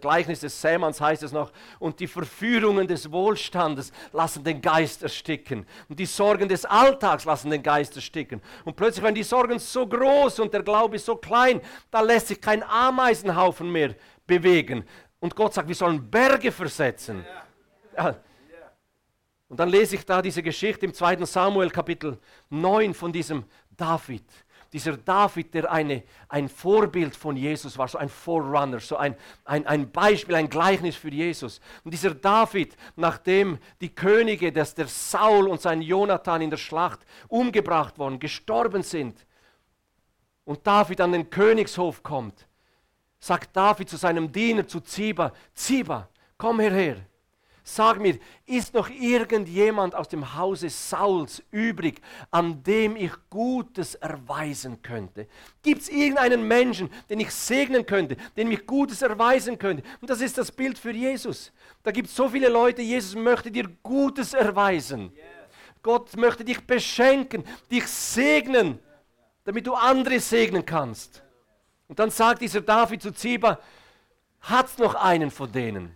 Gleichnis des Sämanns heißt es noch, und die Verführungen des Wohlstandes lassen den Geist ersticken. Und die Sorgen des Alltags lassen den Geist ersticken. Und plötzlich, wenn die Sorgen so groß und der Glaube ist so klein, da lässt sich kein Ameisenhaufen mehr bewegen. Und Gott sagt, wir sollen Berge versetzen. Ja. Und dann lese ich da diese Geschichte im 2. Samuel Kapitel 9 von diesem David. Dieser David, der ein Vorbild von Jesus war, so ein Forerunner, so ein Beispiel, ein Gleichnis für Jesus. Und dieser David, nachdem die Könige, der Saul und sein Jonathan in der Schlacht umgebracht worden, gestorben sind und David an den Königshof kommt, sagt David zu seinem Diener, zu Ziba, Ziba, komm herher, sag mir, ist noch irgendjemand aus dem Hause Sauls übrig, an dem ich Gutes erweisen könnte? Gibt es irgendeinen Menschen, den ich segnen könnte, den ich Gutes erweisen könnte? Und das ist das Bild für Jesus. Da gibt es so viele Leute, Jesus möchte dir Gutes erweisen. Yeah. Gott möchte dich beschenken, dich segnen, damit du andere segnen kannst. Und dann sagt dieser David zu Ziba, hat's noch einen von denen?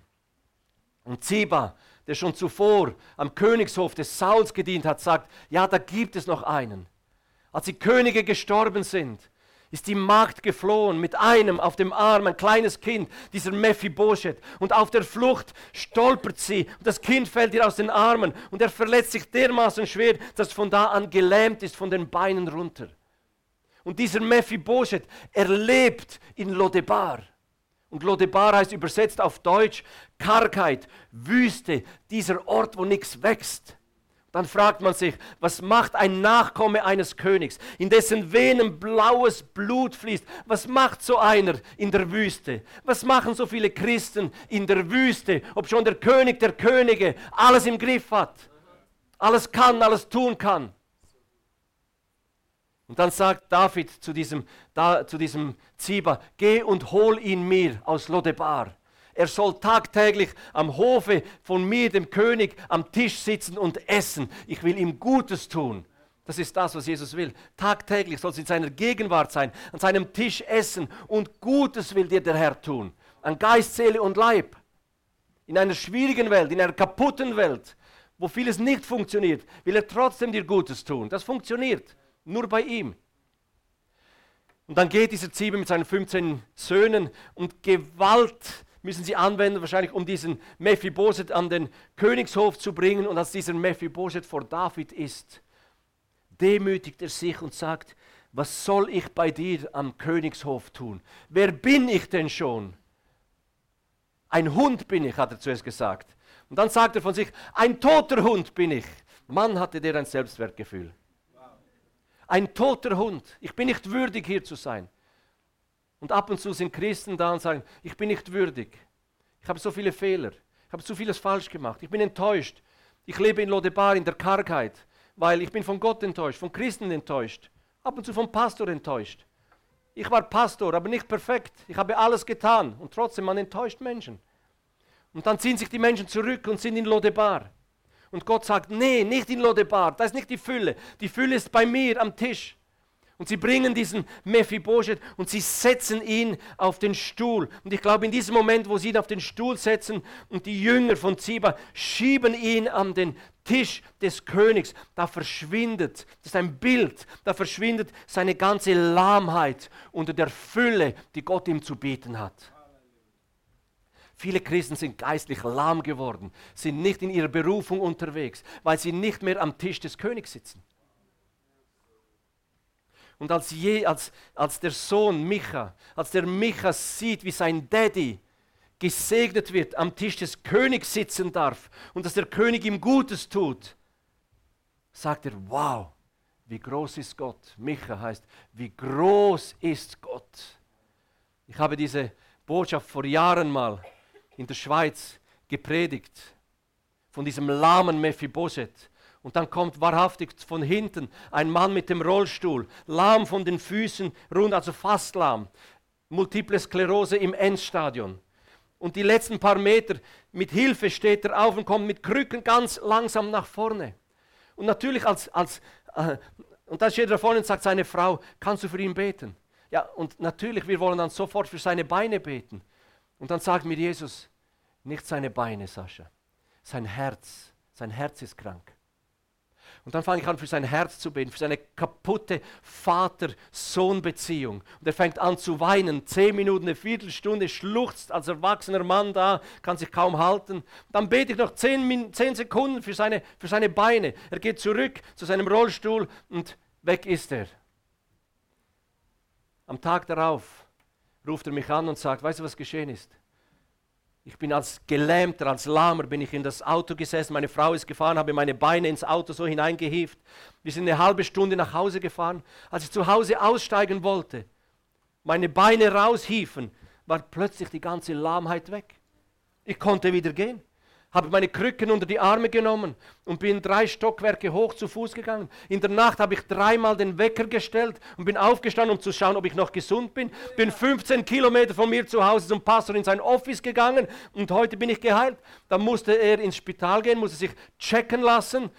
Und Ziba, der schon zuvor am Königshof des Sauls gedient hat, sagt, ja, da gibt es noch einen. Als die Könige gestorben sind, ist die Magd geflohen, mit einem auf dem Arm, ein kleines Kind, dieser Mephibosheth. Und auf der Flucht stolpert sie und das Kind fällt ihr aus den Armen und er verletzt sich dermaßen schwer, dass es von da an gelähmt ist, von den Beinen runter. Und dieser Mephibosheth, er lebt in Lodebar. Und Lodebar heißt übersetzt auf Deutsch Kargheit, Wüste, dieser Ort, wo nichts wächst. Dann fragt man sich, was macht ein Nachkomme eines Königs, in dessen Venen blaues Blut fließt? Was macht so einer in der Wüste? Was machen so viele Christen in der Wüste, obschon der König der Könige alles im Griff hat, alles kann, alles tun kann? Und dann sagt David zu diesem Ziba, geh und hol ihn mir aus Lodebar. Er soll tagtäglich am Hofe von mir, dem König, am Tisch sitzen und essen. Ich will ihm Gutes tun. Das ist das, was Jesus will. Tagtäglich soll es in seiner Gegenwart sein, an seinem Tisch essen und Gutes will dir der Herr tun. An Geist, Seele und Leib. In einer schwierigen Welt, in einer kaputten Welt, wo vieles nicht funktioniert, will er trotzdem dir Gutes tun. Das funktioniert nur bei ihm. Und dann geht dieser Ziba mit seinen 15 Söhnen und Gewalt müssen sie anwenden, wahrscheinlich um diesen Mephibosheth an den Königshof zu bringen. Und als dieser Mephibosheth vor David ist, demütigt er sich und sagt, was soll ich bei dir am Königshof tun? Wer bin ich denn schon? Ein Hund bin ich, hat er zuerst gesagt. Und dann sagt er von sich, ein toter Hund bin ich. Mann, hatte der ein Selbstwertgefühl. Ein toter Hund. Ich bin nicht würdig, hier zu sein. Und ab und zu sind Christen da und sagen, ich bin nicht würdig. Ich habe so viele Fehler. Ich habe so vieles falsch gemacht. Ich bin enttäuscht. Ich lebe in Lodebar in der Kargheit, weil ich bin von Gott enttäuscht, von Christen enttäuscht, ab und zu vom Pastor enttäuscht. Ich war Pastor, aber nicht perfekt. Ich habe alles getan und trotzdem, man enttäuscht Menschen. Und dann ziehen sich die Menschen zurück und sind in Lodebar. Und Gott sagt, nee, nicht in Lodebar, das ist nicht die Fülle. Die Fülle ist bei mir am Tisch. Und sie bringen diesen Mephibosheth und sie setzen ihn auf den Stuhl. Und ich glaube, in diesem Moment, wo sie ihn auf den Stuhl setzen und die Jünger von Ziba schieben ihn an den Tisch des Königs, da verschwindet, das ist ein Bild, da verschwindet seine ganze Lahmheit unter der Fülle, die Gott ihm zu bieten hat. Viele Christen sind geistlich lahm geworden, sind nicht in ihrer Berufung unterwegs, weil sie nicht mehr am Tisch des Königs sitzen. Und als der Sohn Micha, als der Micha sieht, wie sein Daddy gesegnet wird, am Tisch des Königs sitzen darf und dass der König ihm Gutes tut, sagt er, wow, wie groß ist Gott. Micha heißt, wie groß ist Gott. Ich habe diese Botschaft vor Jahren mal in der Schweiz gepredigt, von diesem lahmen Mephibosheth. Und dann kommt wahrhaftig von hinten ein Mann mit dem Rollstuhl, lahm von den Füßen, rund, also fast lahm, Multiple Sklerose im Endstadion. Und die letzten paar Meter, mit Hilfe steht er auf und kommt mit Krücken ganz langsam nach vorne. Und natürlich und dann steht er vorne und sagt seine Frau, kannst du für ihn beten? Ja, und natürlich, wir wollen dann sofort für seine Beine beten. Und dann sagt mir Jesus, nicht seine Beine, Sascha, sein Herz ist krank. Und dann fange ich an, für sein Herz zu beten, für seine kaputte Vater-Sohn-Beziehung. Und er fängt an zu weinen, 10 Minuten, eine Viertelstunde, schluchzt als erwachsener Mann da, kann sich kaum halten. Dann bete ich noch 10 Sekunden für seine Beine. Er geht zurück zu seinem Rollstuhl und weg ist er. Am Tag darauf ruft er mich an und sagt, weißt du, was geschehen ist? Ich bin als Gelähmter, als Lahmer bin ich in das Auto gesessen, meine Frau ist gefahren, habe meine Beine ins Auto so hineingehievt. Wir sind eine halbe Stunde nach Hause gefahren. Als ich zu Hause aussteigen wollte, meine Beine raushiefen, war plötzlich die ganze Lahmheit weg. Ich konnte wieder gehen, habe meine Krücken unter die Arme genommen und bin 3 Stockwerke hoch zu Fuß gegangen. In der Nacht habe ich 3-mal den Wecker gestellt und bin aufgestanden, um zu schauen, ob ich noch gesund bin. Bin 15 Kilometer von mir zu Hause zum Pastor in sein Office gegangen und heute bin ich geheilt. Dann musste er ins Spital gehen, musste sich checken lassen.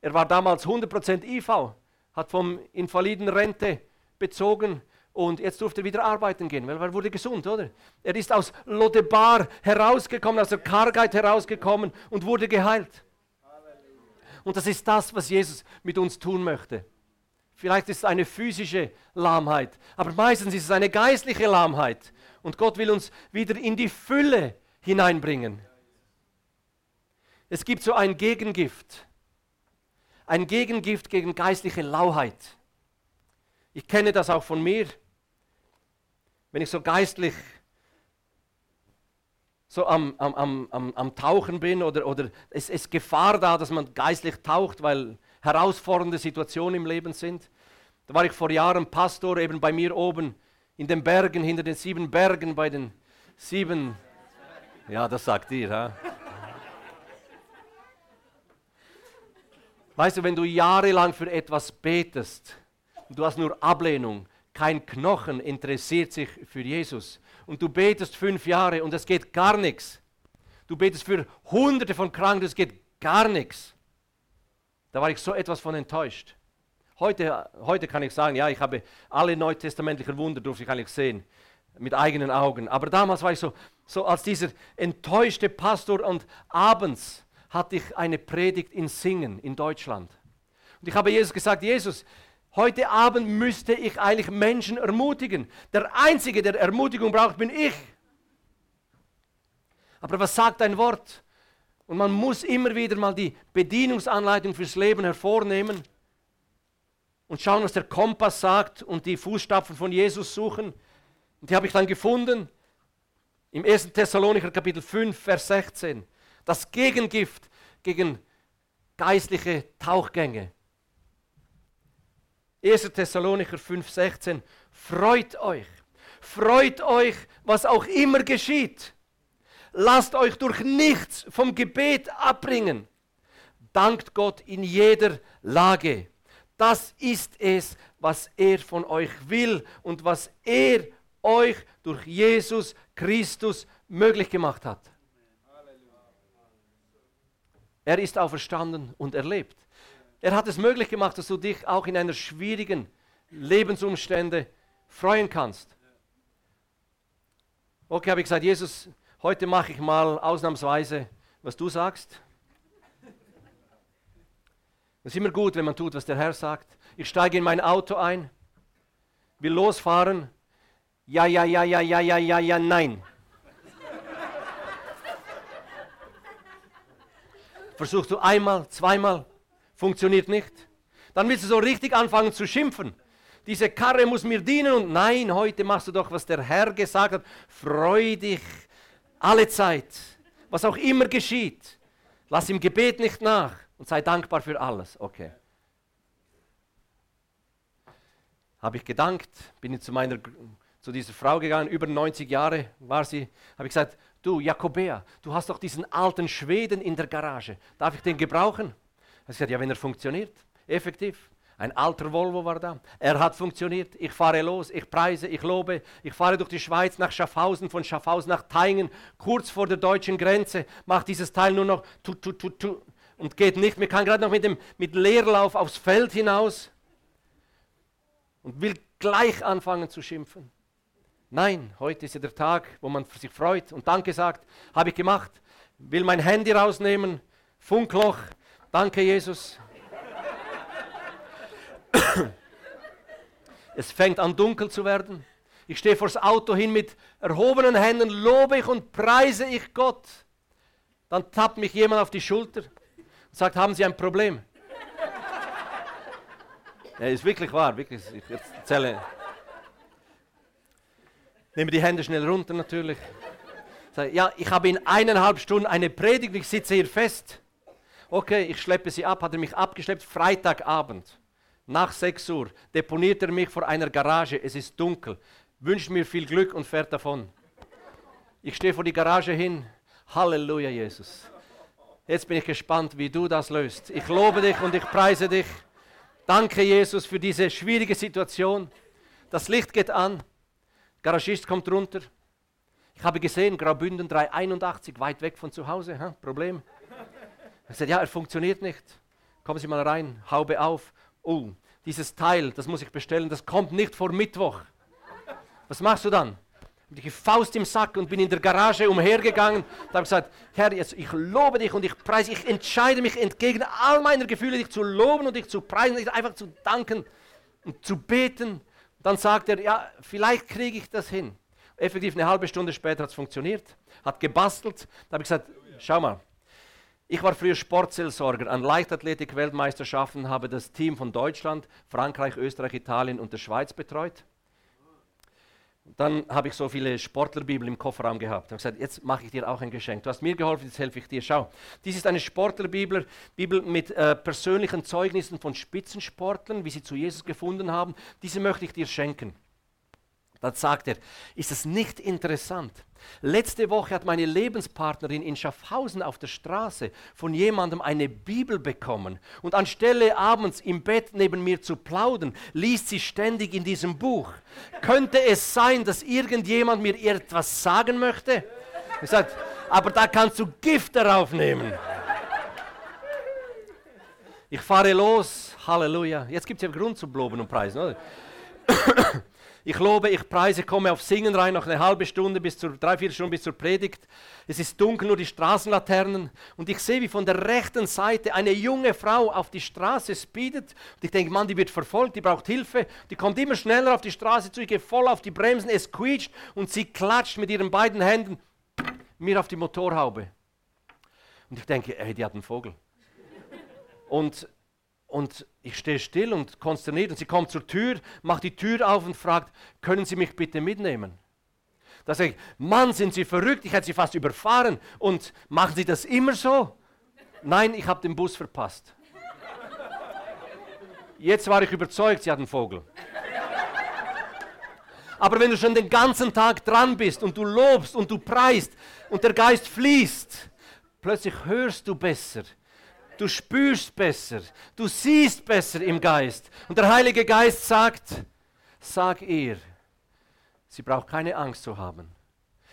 Er war damals 100% IV, hat vom Invalidenrente bezogen. Und jetzt durfte er wieder arbeiten gehen, weil er wurde gesund, oder? Er ist aus Lodebar herausgekommen, aus der Kargheit herausgekommen und wurde geheilt. Und das ist das, was Jesus mit uns tun möchte. Vielleicht ist es eine physische Lahmheit, aber meistens ist es eine geistliche Lahmheit. Und Gott will uns wieder in die Fülle hineinbringen. Es gibt so ein Gegengift gegen geistliche Lauheit. Ich kenne das auch von mir, wenn ich so geistlich so am Tauchen bin oder es ist Gefahr da, dass man geistlich taucht, weil herausfordernde Situationen im Leben sind. Da war ich vor Jahren Pastor eben bei mir oben in den Bergen, hinter den 7 Bergen, bei den 7, ja, das sagt ihr, ha? Weißt du, wenn du jahrelang für etwas betest, du hast nur Ablehnung. Kein Knochen interessiert sich für Jesus. und du betest 5 Jahre und es geht gar nichts. Du betest für Hunderte von Kranken, es geht gar nichts. Da war ich so etwas von enttäuscht. Heute kann ich sagen, ja, ich habe alle neutestamentlichen Wunder durfte ich eigentlich sehen, mit eigenen Augen. Aber damals war ich so als dieser enttäuschte Pastor, und abends hatte ich eine Predigt in Singen in Deutschland. Und ich habe Jesus gesagt, Jesus, heute Abend müsste ich eigentlich Menschen ermutigen. Der Einzige, der Ermutigung braucht, bin ich. Aber was sagt ein Wort? Und man muss immer wieder mal die Bedienungsanleitung fürs Leben hervornehmen und schauen, was der Kompass sagt, und die Fußstapfen von Jesus suchen. Und die habe ich dann gefunden im 1. Thessalonicher Kapitel 5, Vers 16. Das Gegengift gegen geistliche Tauchgänge. 1. Thessalonicher 5, 16. Freut euch, was auch immer geschieht. Lasst euch durch nichts vom Gebet abbringen. Dankt Gott in jeder Lage. Das ist es, was er von euch will und was er euch durch Jesus Christus möglich gemacht hat. Er ist auferstanden und er lebt. Er hat es möglich gemacht, dass du dich auch in einer schwierigen Lebensumstände freuen kannst. Okay, habe ich gesagt, Jesus, heute mache ich mal ausnahmsweise, was du sagst. Es ist immer gut, wenn man tut, was der Herr sagt. Ich steige in mein Auto ein, will losfahren. Ja, nein. Versuchst du einmal, zweimal. Funktioniert nicht. Dann willst du so richtig anfangen zu schimpfen. Diese Karre muss mir dienen und nein, heute machst du doch, was der Herr gesagt hat. Freu dich alle Zeit, was auch immer geschieht. Lass im Gebet nicht nach und sei dankbar für alles. Okay. Habe ich gedankt, bin ich zu dieser Frau gegangen, über 90 Jahre war sie, habe ich gesagt, du Jakobea, du hast doch diesen alten Schweden in der Garage, darf ich den gebrauchen? Er hat gesagt, ja, wenn er funktioniert, effektiv. Ein alter Volvo war da. Er hat funktioniert. Ich fahre los, ich preise, ich lobe. Ich fahre durch die Schweiz nach Schaffhausen, von Schaffhausen nach Thaingen, kurz vor der deutschen Grenze, macht dieses Teil nur noch tu und geht nicht mehr, kann gerade noch mit Leerlauf aufs Feld hinaus und will gleich anfangen zu schimpfen. Nein, heute ist ja der Tag, wo man sich freut und Danke sagt. Habe ich gemacht, will mein Handy rausnehmen, Funkloch. Danke, Jesus. Es fängt an, dunkel zu werden. Ich stehe vors Auto hin, mit erhobenen Händen lobe ich und preise ich Gott. Dann tappt mich jemand auf die Schulter und sagt, haben Sie ein Problem? Ja, ist wirklich wahr, wirklich. Ich erzähle. Nehme die Hände schnell runter natürlich. Sag, ja, ich habe in 1,5 Stunden eine Predigt, ich sitze hier fest. Okay, ich schleppe sie ab, hat er mich abgeschleppt, Freitagabend, nach 6 Uhr, deponiert er mich vor einer Garage, es ist dunkel, wünscht mir viel Glück und fährt davon. Ich stehe vor die Garage hin, Halleluja, Jesus. Jetzt bin ich gespannt, wie du das löst. Ich lobe dich und ich preise dich. Danke, Jesus, für diese schwierige Situation. Das Licht geht an, Garagist kommt runter. Ich habe gesehen, Graubünden 381, weit weg von zu Hause, Problem. Er sagt, ja, er funktioniert nicht. Kommen Sie mal rein, Haube auf. Oh, dieses Teil, das muss ich bestellen, das kommt nicht vor Mittwoch. Was machst du dann? Ich habe Faust im Sack und bin in der Garage umhergegangen. Da habe ich gesagt, Herr, jetzt, ich lobe dich und ich preise, ich entscheide mich entgegen all meiner Gefühle, dich zu loben und dich zu preisen, dich einfach zu danken und zu beten. Dann sagt er, ja, vielleicht kriege ich das hin. Effektiv 1/2 Stunde später hat es funktioniert, hat gebastelt. Da habe ich gesagt, schau mal. Ich war früher Sportseelsorger an Leichtathletik-Weltmeisterschaften, habe das Team von Deutschland, Frankreich, Österreich, Italien und der Schweiz betreut. Dann habe ich so viele Sportlerbibeln im Kofferraum gehabt. Ich habe gesagt, jetzt mache ich dir auch ein Geschenk. Du hast mir geholfen, jetzt helfe ich dir. Schau, dies ist eine Sportlerbibel mit persönlichen Zeugnissen von Spitzensportlern, wie sie zu Jesus gefunden haben. Diese möchte ich dir schenken. Dann sagt er, ist es nicht interessant? Letzte Woche hat meine Lebenspartnerin in Schaffhausen auf der Straße von jemandem eine Bibel bekommen. Und anstelle abends im Bett neben mir zu plaudern, liest sie ständig in diesem Buch. Könnte es sein, dass irgendjemand mir etwas sagen möchte? Ich sage, aber da kannst du Gift darauf nehmen. Ich fahre los, Halleluja. Jetzt gibt es ja Grund zu loben und preisen, oder? Ich lobe, ich preise, komme auf Singen rein, noch eine halbe Stunde, dreiviertel Stunde bis zur Predigt. Es ist dunkel, nur die Straßenlaternen. Und ich sehe, wie von der rechten Seite eine junge Frau auf die Straße speedet. Und ich denke, Mann, die wird verfolgt, die braucht Hilfe. Die kommt immer schneller auf die Straße zu, ich gehe voll auf die Bremsen, es quietscht. Und sie klatscht mit ihren beiden Händen mir auf die Motorhaube. Und ich denke, ey, die hat einen Vogel. Und ich stehe still und konsterniert und sie kommt zur Tür, macht die Tür auf und fragt, können Sie mich bitte mitnehmen? Da sage ich, Mann, sind Sie verrückt, ich hätte Sie fast überfahren und machen Sie das immer so? Nein, ich habe den Bus verpasst. Jetzt war ich überzeugt, sie hat einen Vogel. Aber wenn du schon den ganzen Tag dran bist und du lobst und du preist und der Geist fließt, plötzlich hörst du besser. Du spürst besser, du siehst besser im Geist. Und der Heilige Geist sagt, sag ihr, sie braucht keine Angst zu haben.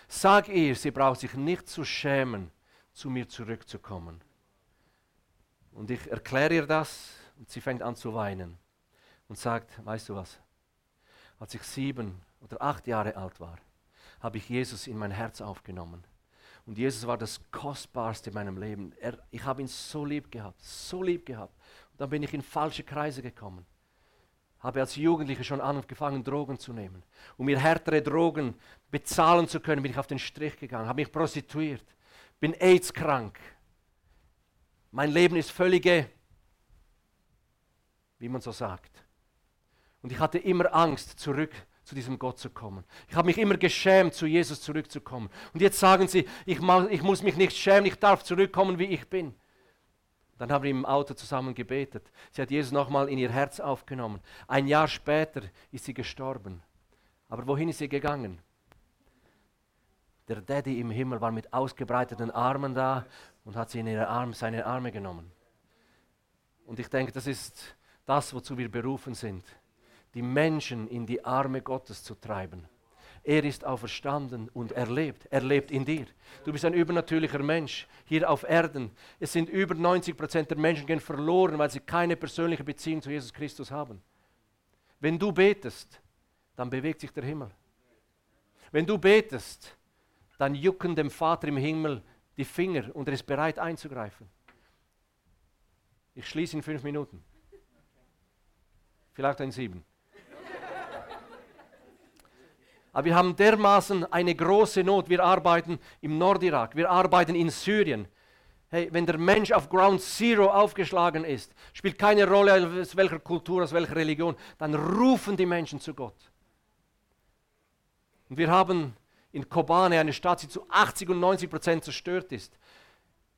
Sag ihr, sie braucht sich nicht zu schämen, zu mir zurückzukommen. Und ich erkläre ihr das und sie fängt an zu weinen und sagt, weißt du was, als ich 7 oder 8 Jahre alt war, habe ich Jesus in mein Herz aufgenommen. Und Jesus war das Kostbarste in meinem Leben. Ich habe ihn so lieb gehabt, so lieb gehabt. Und dann bin ich in falsche Kreise gekommen. Habe als Jugendlicher schon angefangen, Drogen zu nehmen. Um mir härtere Drogen bezahlen zu können, bin ich auf den Strich gegangen, habe mich prostituiert, bin AIDS-krank. Mein Leben ist völlige, wie man so sagt. Und ich hatte immer Angst, zurück zu diesem Gott zu kommen. Ich habe mich immer geschämt, zu Jesus zurückzukommen. Und jetzt sagen sie, ich muss mich nicht schämen, ich darf zurückkommen, wie ich bin. Dann haben wir im Auto zusammen gebetet. Sie hat Jesus nochmal in ihr Herz aufgenommen. Ein Jahr später ist sie gestorben. Aber wohin ist sie gegangen? Der Daddy im Himmel war mit ausgebreiteten Armen da und hat sie in seine Arme genommen. Und ich denke, das ist das, wozu wir berufen sind. Die Menschen in die Arme Gottes zu treiben. Er ist auferstanden und er lebt in dir. Du bist ein übernatürlicher Mensch hier auf Erden. Es sind über 90% der Menschen gehen verloren, weil sie keine persönliche Beziehung zu Jesus Christus haben. Wenn du betest, dann bewegt sich der Himmel. Wenn du betest, dann jucken dem Vater im Himmel die Finger und er ist bereit einzugreifen. Ich schließe in 5 Minuten. Vielleicht in 7. Aber wir haben dermaßen eine große Not. Wir arbeiten im Nordirak, wir arbeiten in Syrien. Hey, wenn der Mensch auf Ground Zero aufgeschlagen ist, spielt keine Rolle, aus welcher Kultur, aus welcher Religion, dann rufen die Menschen zu Gott. Und wir haben in Kobane eine Stadt, die zu 80% und 90% zerstört ist.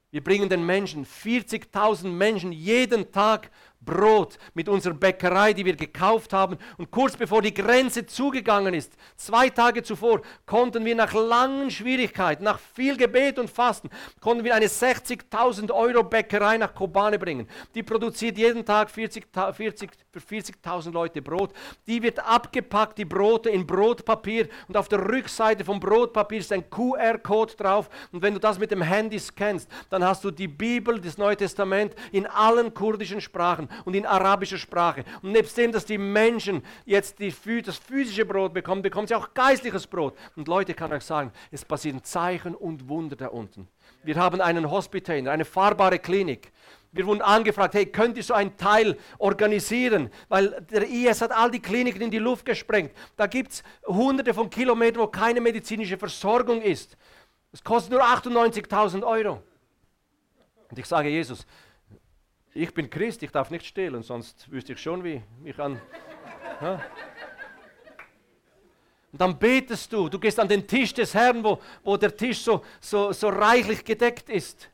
Wir bringen den Menschen, 40.000 Menschen, jeden Tag Brot mit unserer Bäckerei, die wir gekauft haben. Und kurz bevor die Grenze zugegangen ist, 2 Tage zuvor, konnten wir nach langen Schwierigkeiten, nach viel Gebet und Fasten, konnten wir eine 60.000 € Bäckerei nach Kobane bringen. Die produziert jeden Tag für 40.000 Leute Brot. Die wird abgepackt, die Brote, in Brotpapier. Und auf der Rückseite vom Brotpapier ist ein QR-Code drauf. Und wenn du das mit dem Handy scannst, dann hast du die Bibel, das Neue Testament, in allen kurdischen Sprachen und in arabischer Sprache. Und nebst dem, dass die Menschen jetzt das physische Brot bekommen, bekommen sie auch geistliches Brot. Und Leute, ich kann euch sagen, es passieren Zeichen und Wunder da unten. Wir haben einen Hospitainer, eine fahrbare Klinik. Wir wurden angefragt, hey, könnt ihr so einen Teil organisieren? Weil der IS hat all die Kliniken in die Luft gesprengt. Da gibt es hunderte von Kilometern, wo keine medizinische Versorgung ist. Es kostet nur 98.000 €. Und ich sage, Jesus, ich bin Christ, ich darf nicht stehlen, sonst wüsste ich schon, wie mich an... Ja. Und dann betest du, du gehst an den Tisch des Herrn, wo der Tisch so reichlich gedeckt ist.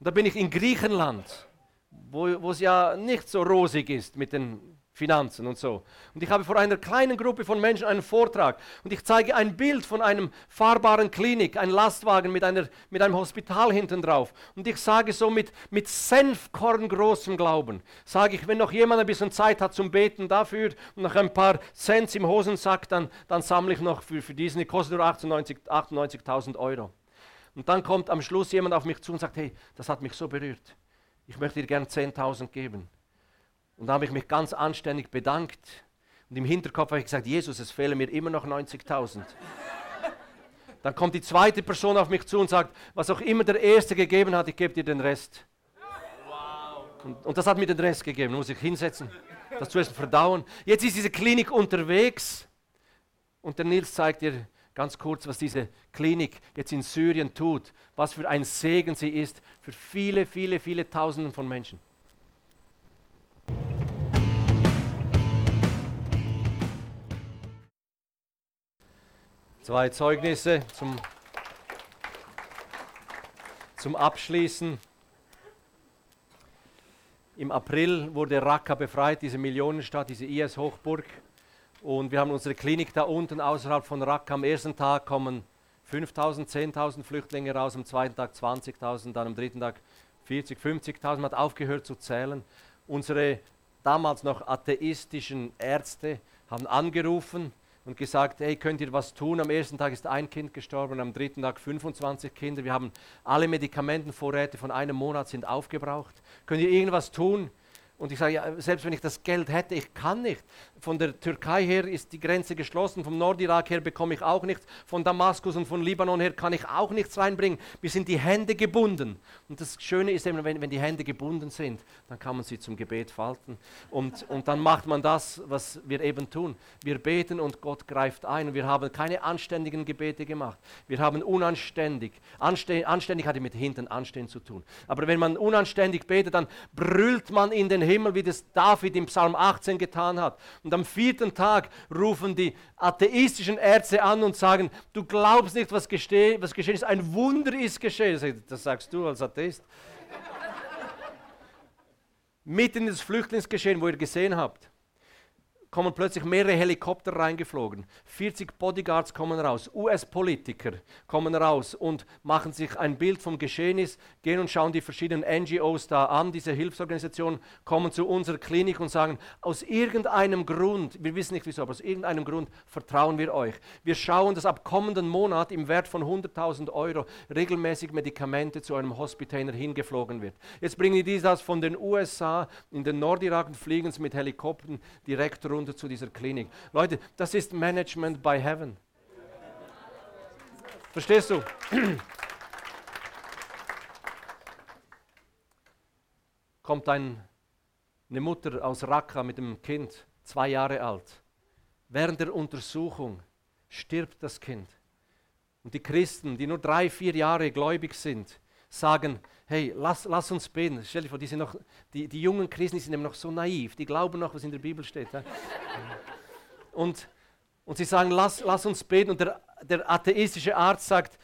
Und da bin ich in Griechenland, wo es ja nicht so rosig ist mit den Finanzen und so. Und ich habe vor einer kleinen Gruppe von Menschen einen Vortrag und ich zeige ein Bild von einem fahrbaren Klinik, ein Lastwagen mit einem Hospital hinten drauf. Und ich sage so mit Senfkorn großem Glauben, sage ich, wenn noch jemand ein bisschen Zeit hat zum Beten dafür und noch ein paar Cent im Hosensack, dann sammle ich noch für diesen, die kostet nur 98.000 Euro. Und dann kommt am Schluss jemand auf mich zu und sagt, hey, das hat mich so berührt, ich möchte dir gern 10.000 geben. Und da habe ich mich ganz anständig bedankt. Und im Hinterkopf habe ich gesagt, Jesus, es fehlen mir immer noch 90.000. Dann kommt die zweite Person auf mich zu und sagt, was auch immer der Erste gegeben hat, ich gebe dir den Rest. Wow. Und das hat mir den Rest gegeben, da muss ich hinsetzen, das zuerst verdauen. Jetzt ist diese Klinik unterwegs und der Niels zeigt dir ganz kurz, was diese Klinik jetzt in Syrien tut, was für ein Segen sie ist für viele, viele, viele Tausenden von Menschen. Zwei Zeugnisse zum Abschließen. Im April wurde Raqqa befreit, diese Millionenstadt, diese IS-Hochburg. Und wir haben unsere Klinik da unten außerhalb von Raqqa. Am ersten Tag kommen 5.000, 10.000 Flüchtlinge raus, am zweiten Tag 20.000, dann am dritten Tag 40.000, 50.000. Man hat aufgehört zu zählen. Unsere damals noch atheistischen Ärzte haben angerufen und gesagt, hey, könnt ihr was tun? Am ersten Tag ist ein Kind gestorben, am dritten Tag 25 Kinder. Wir haben alle Medikamentenvorräte von einem Monat sind aufgebraucht. Könnt ihr irgendwas tun? Und ich sage, ja, selbst wenn ich das Geld hätte, ich kann nicht. Von der Türkei her ist die Grenze geschlossen, vom Nordirak her bekomme ich auch nichts, von Damaskus und von Libanon her kann ich auch nichts reinbringen. Mir sind die Hände gebunden. Und das Schöne ist eben, wenn die Hände gebunden sind, dann kann man sie zum Gebet falten. Und dann macht man das, was wir eben tun. Wir beten und Gott greift ein. Und wir haben keine anständigen Gebete gemacht. Wir haben unanständig. Anständig hatte mit hinten anstehen zu tun. Aber wenn man unanständig betet, dann brüllt man in den Himmel, wie das David im Psalm 18 getan hat. Und am vierten Tag rufen die atheistischen Ärzte an und sagen, du glaubst nicht, was geschehen ist, ein Wunder ist geschehen. Das sagst du als Atheist. Mitten in das Flüchtlingsgeschehen, wo ihr gesehen habt, kommen plötzlich mehrere Helikopter reingeflogen. 40 Bodyguards kommen raus, US-Politiker kommen raus und machen sich ein Bild vom Geschehnis, gehen und schauen die verschiedenen NGOs da an, diese Hilfsorganisationen, kommen zu unserer Klinik und sagen, aus irgendeinem Grund, wir wissen nicht wieso, aber aus irgendeinem Grund vertrauen wir euch. Wir schauen, dass ab kommenden Monat im Wert von 100.000 Euro regelmäßig Medikamente zu einem Hospitainer hingeflogen wird. Jetzt bringen die das von den USA in den Nordirak und fliegen es mit Helikoptern direkt runter zu dieser Klinik. Leute, das ist Management by Heaven. Verstehst du? Kommt eine Mutter aus Raqqa mit einem Kind, 2 Jahre alt. Während der Untersuchung stirbt das Kind. Und die Christen, die nur 3-4 Jahre gläubig sind, sagen, hey, lass uns beten. Stell dir vor, die jungen Christen sind eben noch so naiv, die glauben noch, was in der Bibel steht. Ja? Und sie sagen, lass uns beten. Und der atheistische Arzt sagt,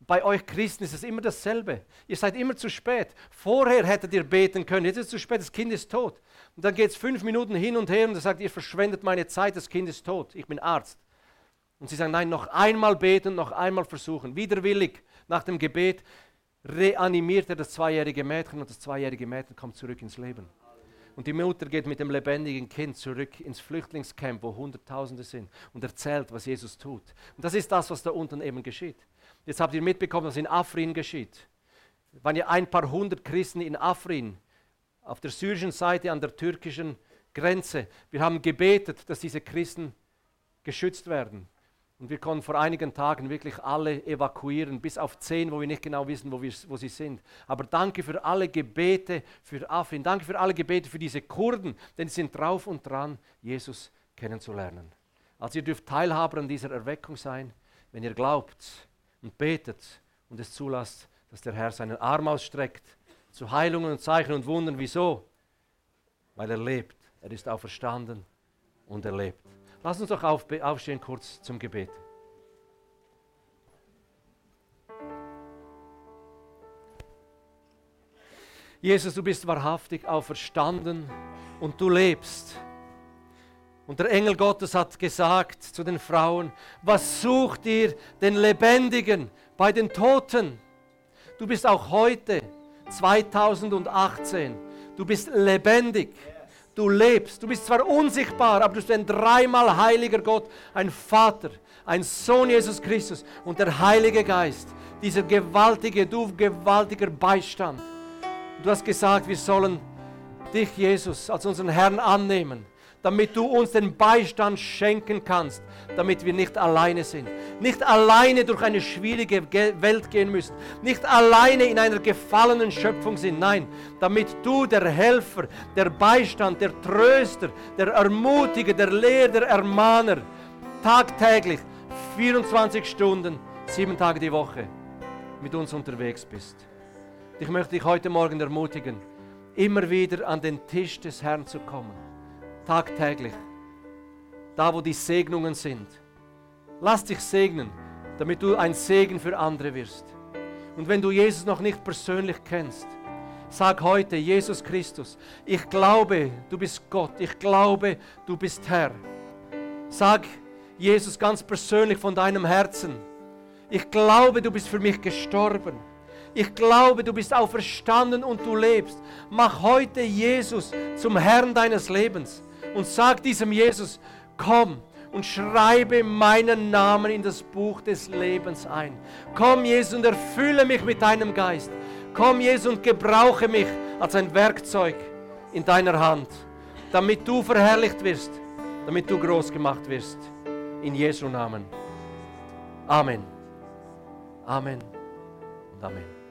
bei euch Christen ist es immer dasselbe. Ihr seid immer zu spät. Vorher hättet ihr beten können, jetzt ist es zu spät, das Kind ist tot. Und dann geht es 5 Minuten hin und her und er sagt, ihr verschwendet meine Zeit, das Kind ist tot, ich bin Arzt. Und sie sagen, nein, noch einmal beten, noch einmal versuchen. Widerwillig nach dem Gebet reanimiert er das 2-jährige Mädchen und das 2-jährige Mädchen kommt zurück ins Leben. Und die Mutter geht mit dem lebendigen Kind zurück ins Flüchtlingscamp, wo Hunderttausende sind und erzählt, was Jesus tut. Und das ist das, was da unten eben geschieht. Jetzt habt ihr mitbekommen, was in Afrin geschieht. Es waren ja ein paar hundert Christen in Afrin, auf der syrischen Seite an der türkischen Grenze. Wir haben gebetet, dass diese Christen geschützt werden. Und wir konnten vor einigen Tagen wirklich alle evakuieren, bis auf 10, wo wir nicht genau wissen, wo sie sind. Aber danke für alle Gebete für Afrin, danke für alle Gebete für diese Kurden, denn sie sind drauf und dran, Jesus kennenzulernen. Also ihr dürft Teilhaber an dieser Erweckung sein, wenn ihr glaubt und betet und es zulasst, dass der Herr seinen Arm ausstreckt zu Heilungen und Zeichen und Wundern. Wieso? Weil er lebt, er ist auferstanden und er lebt. Lass uns doch aufstehen kurz zum Gebet. Jesus, du bist wahrhaftig auferstanden und du lebst. Und der Engel Gottes hat gesagt zu den Frauen: Was sucht ihr den Lebendigen bei den Toten? Du bist auch heute, 2018, du bist lebendig. Du lebst, du bist zwar unsichtbar, aber du bist ein dreimal heiliger Gott, ein Vater, ein Sohn Jesus Christus und der Heilige Geist, dieser gewaltige, du gewaltiger Beistand. Du hast gesagt, wir sollen dich, Jesus, als unseren Herrn annehmen, damit du uns den Beistand schenken kannst, damit wir nicht alleine sind. Nicht alleine durch eine schwierige Welt gehen müssen. Nicht alleine in einer gefallenen Schöpfung sind. Nein, damit du, der Helfer, der Beistand, der Tröster, der Ermutiger, der Lehrer, der Ermahner, tagtäglich, 24 Stunden, 7 Tage die Woche mit uns unterwegs bist. Ich möchte dich heute Morgen ermutigen, immer wieder an den Tisch des Herrn zu kommen. Tagtäglich, da wo die Segnungen sind. Lass dich segnen, damit du ein Segen für andere wirst. Und wenn du Jesus noch nicht persönlich kennst, sag heute: Jesus Christus, ich glaube, du bist Gott, ich glaube, du bist Herr. Sag Jesus ganz persönlich von deinem Herzen: Ich glaube, du bist für mich gestorben. Ich glaube, du bist auferstanden und du lebst. Mach heute Jesus zum Herrn deines Lebens. Und sag diesem Jesus: Komm und schreibe meinen Namen in das Buch des Lebens ein. Komm, Jesus, und erfülle mich mit deinem Geist. Komm, Jesus, und gebrauche mich als ein Werkzeug in deiner Hand, damit du verherrlicht wirst, damit du groß gemacht wirst. In Jesu Namen. Amen. Amen und Amen.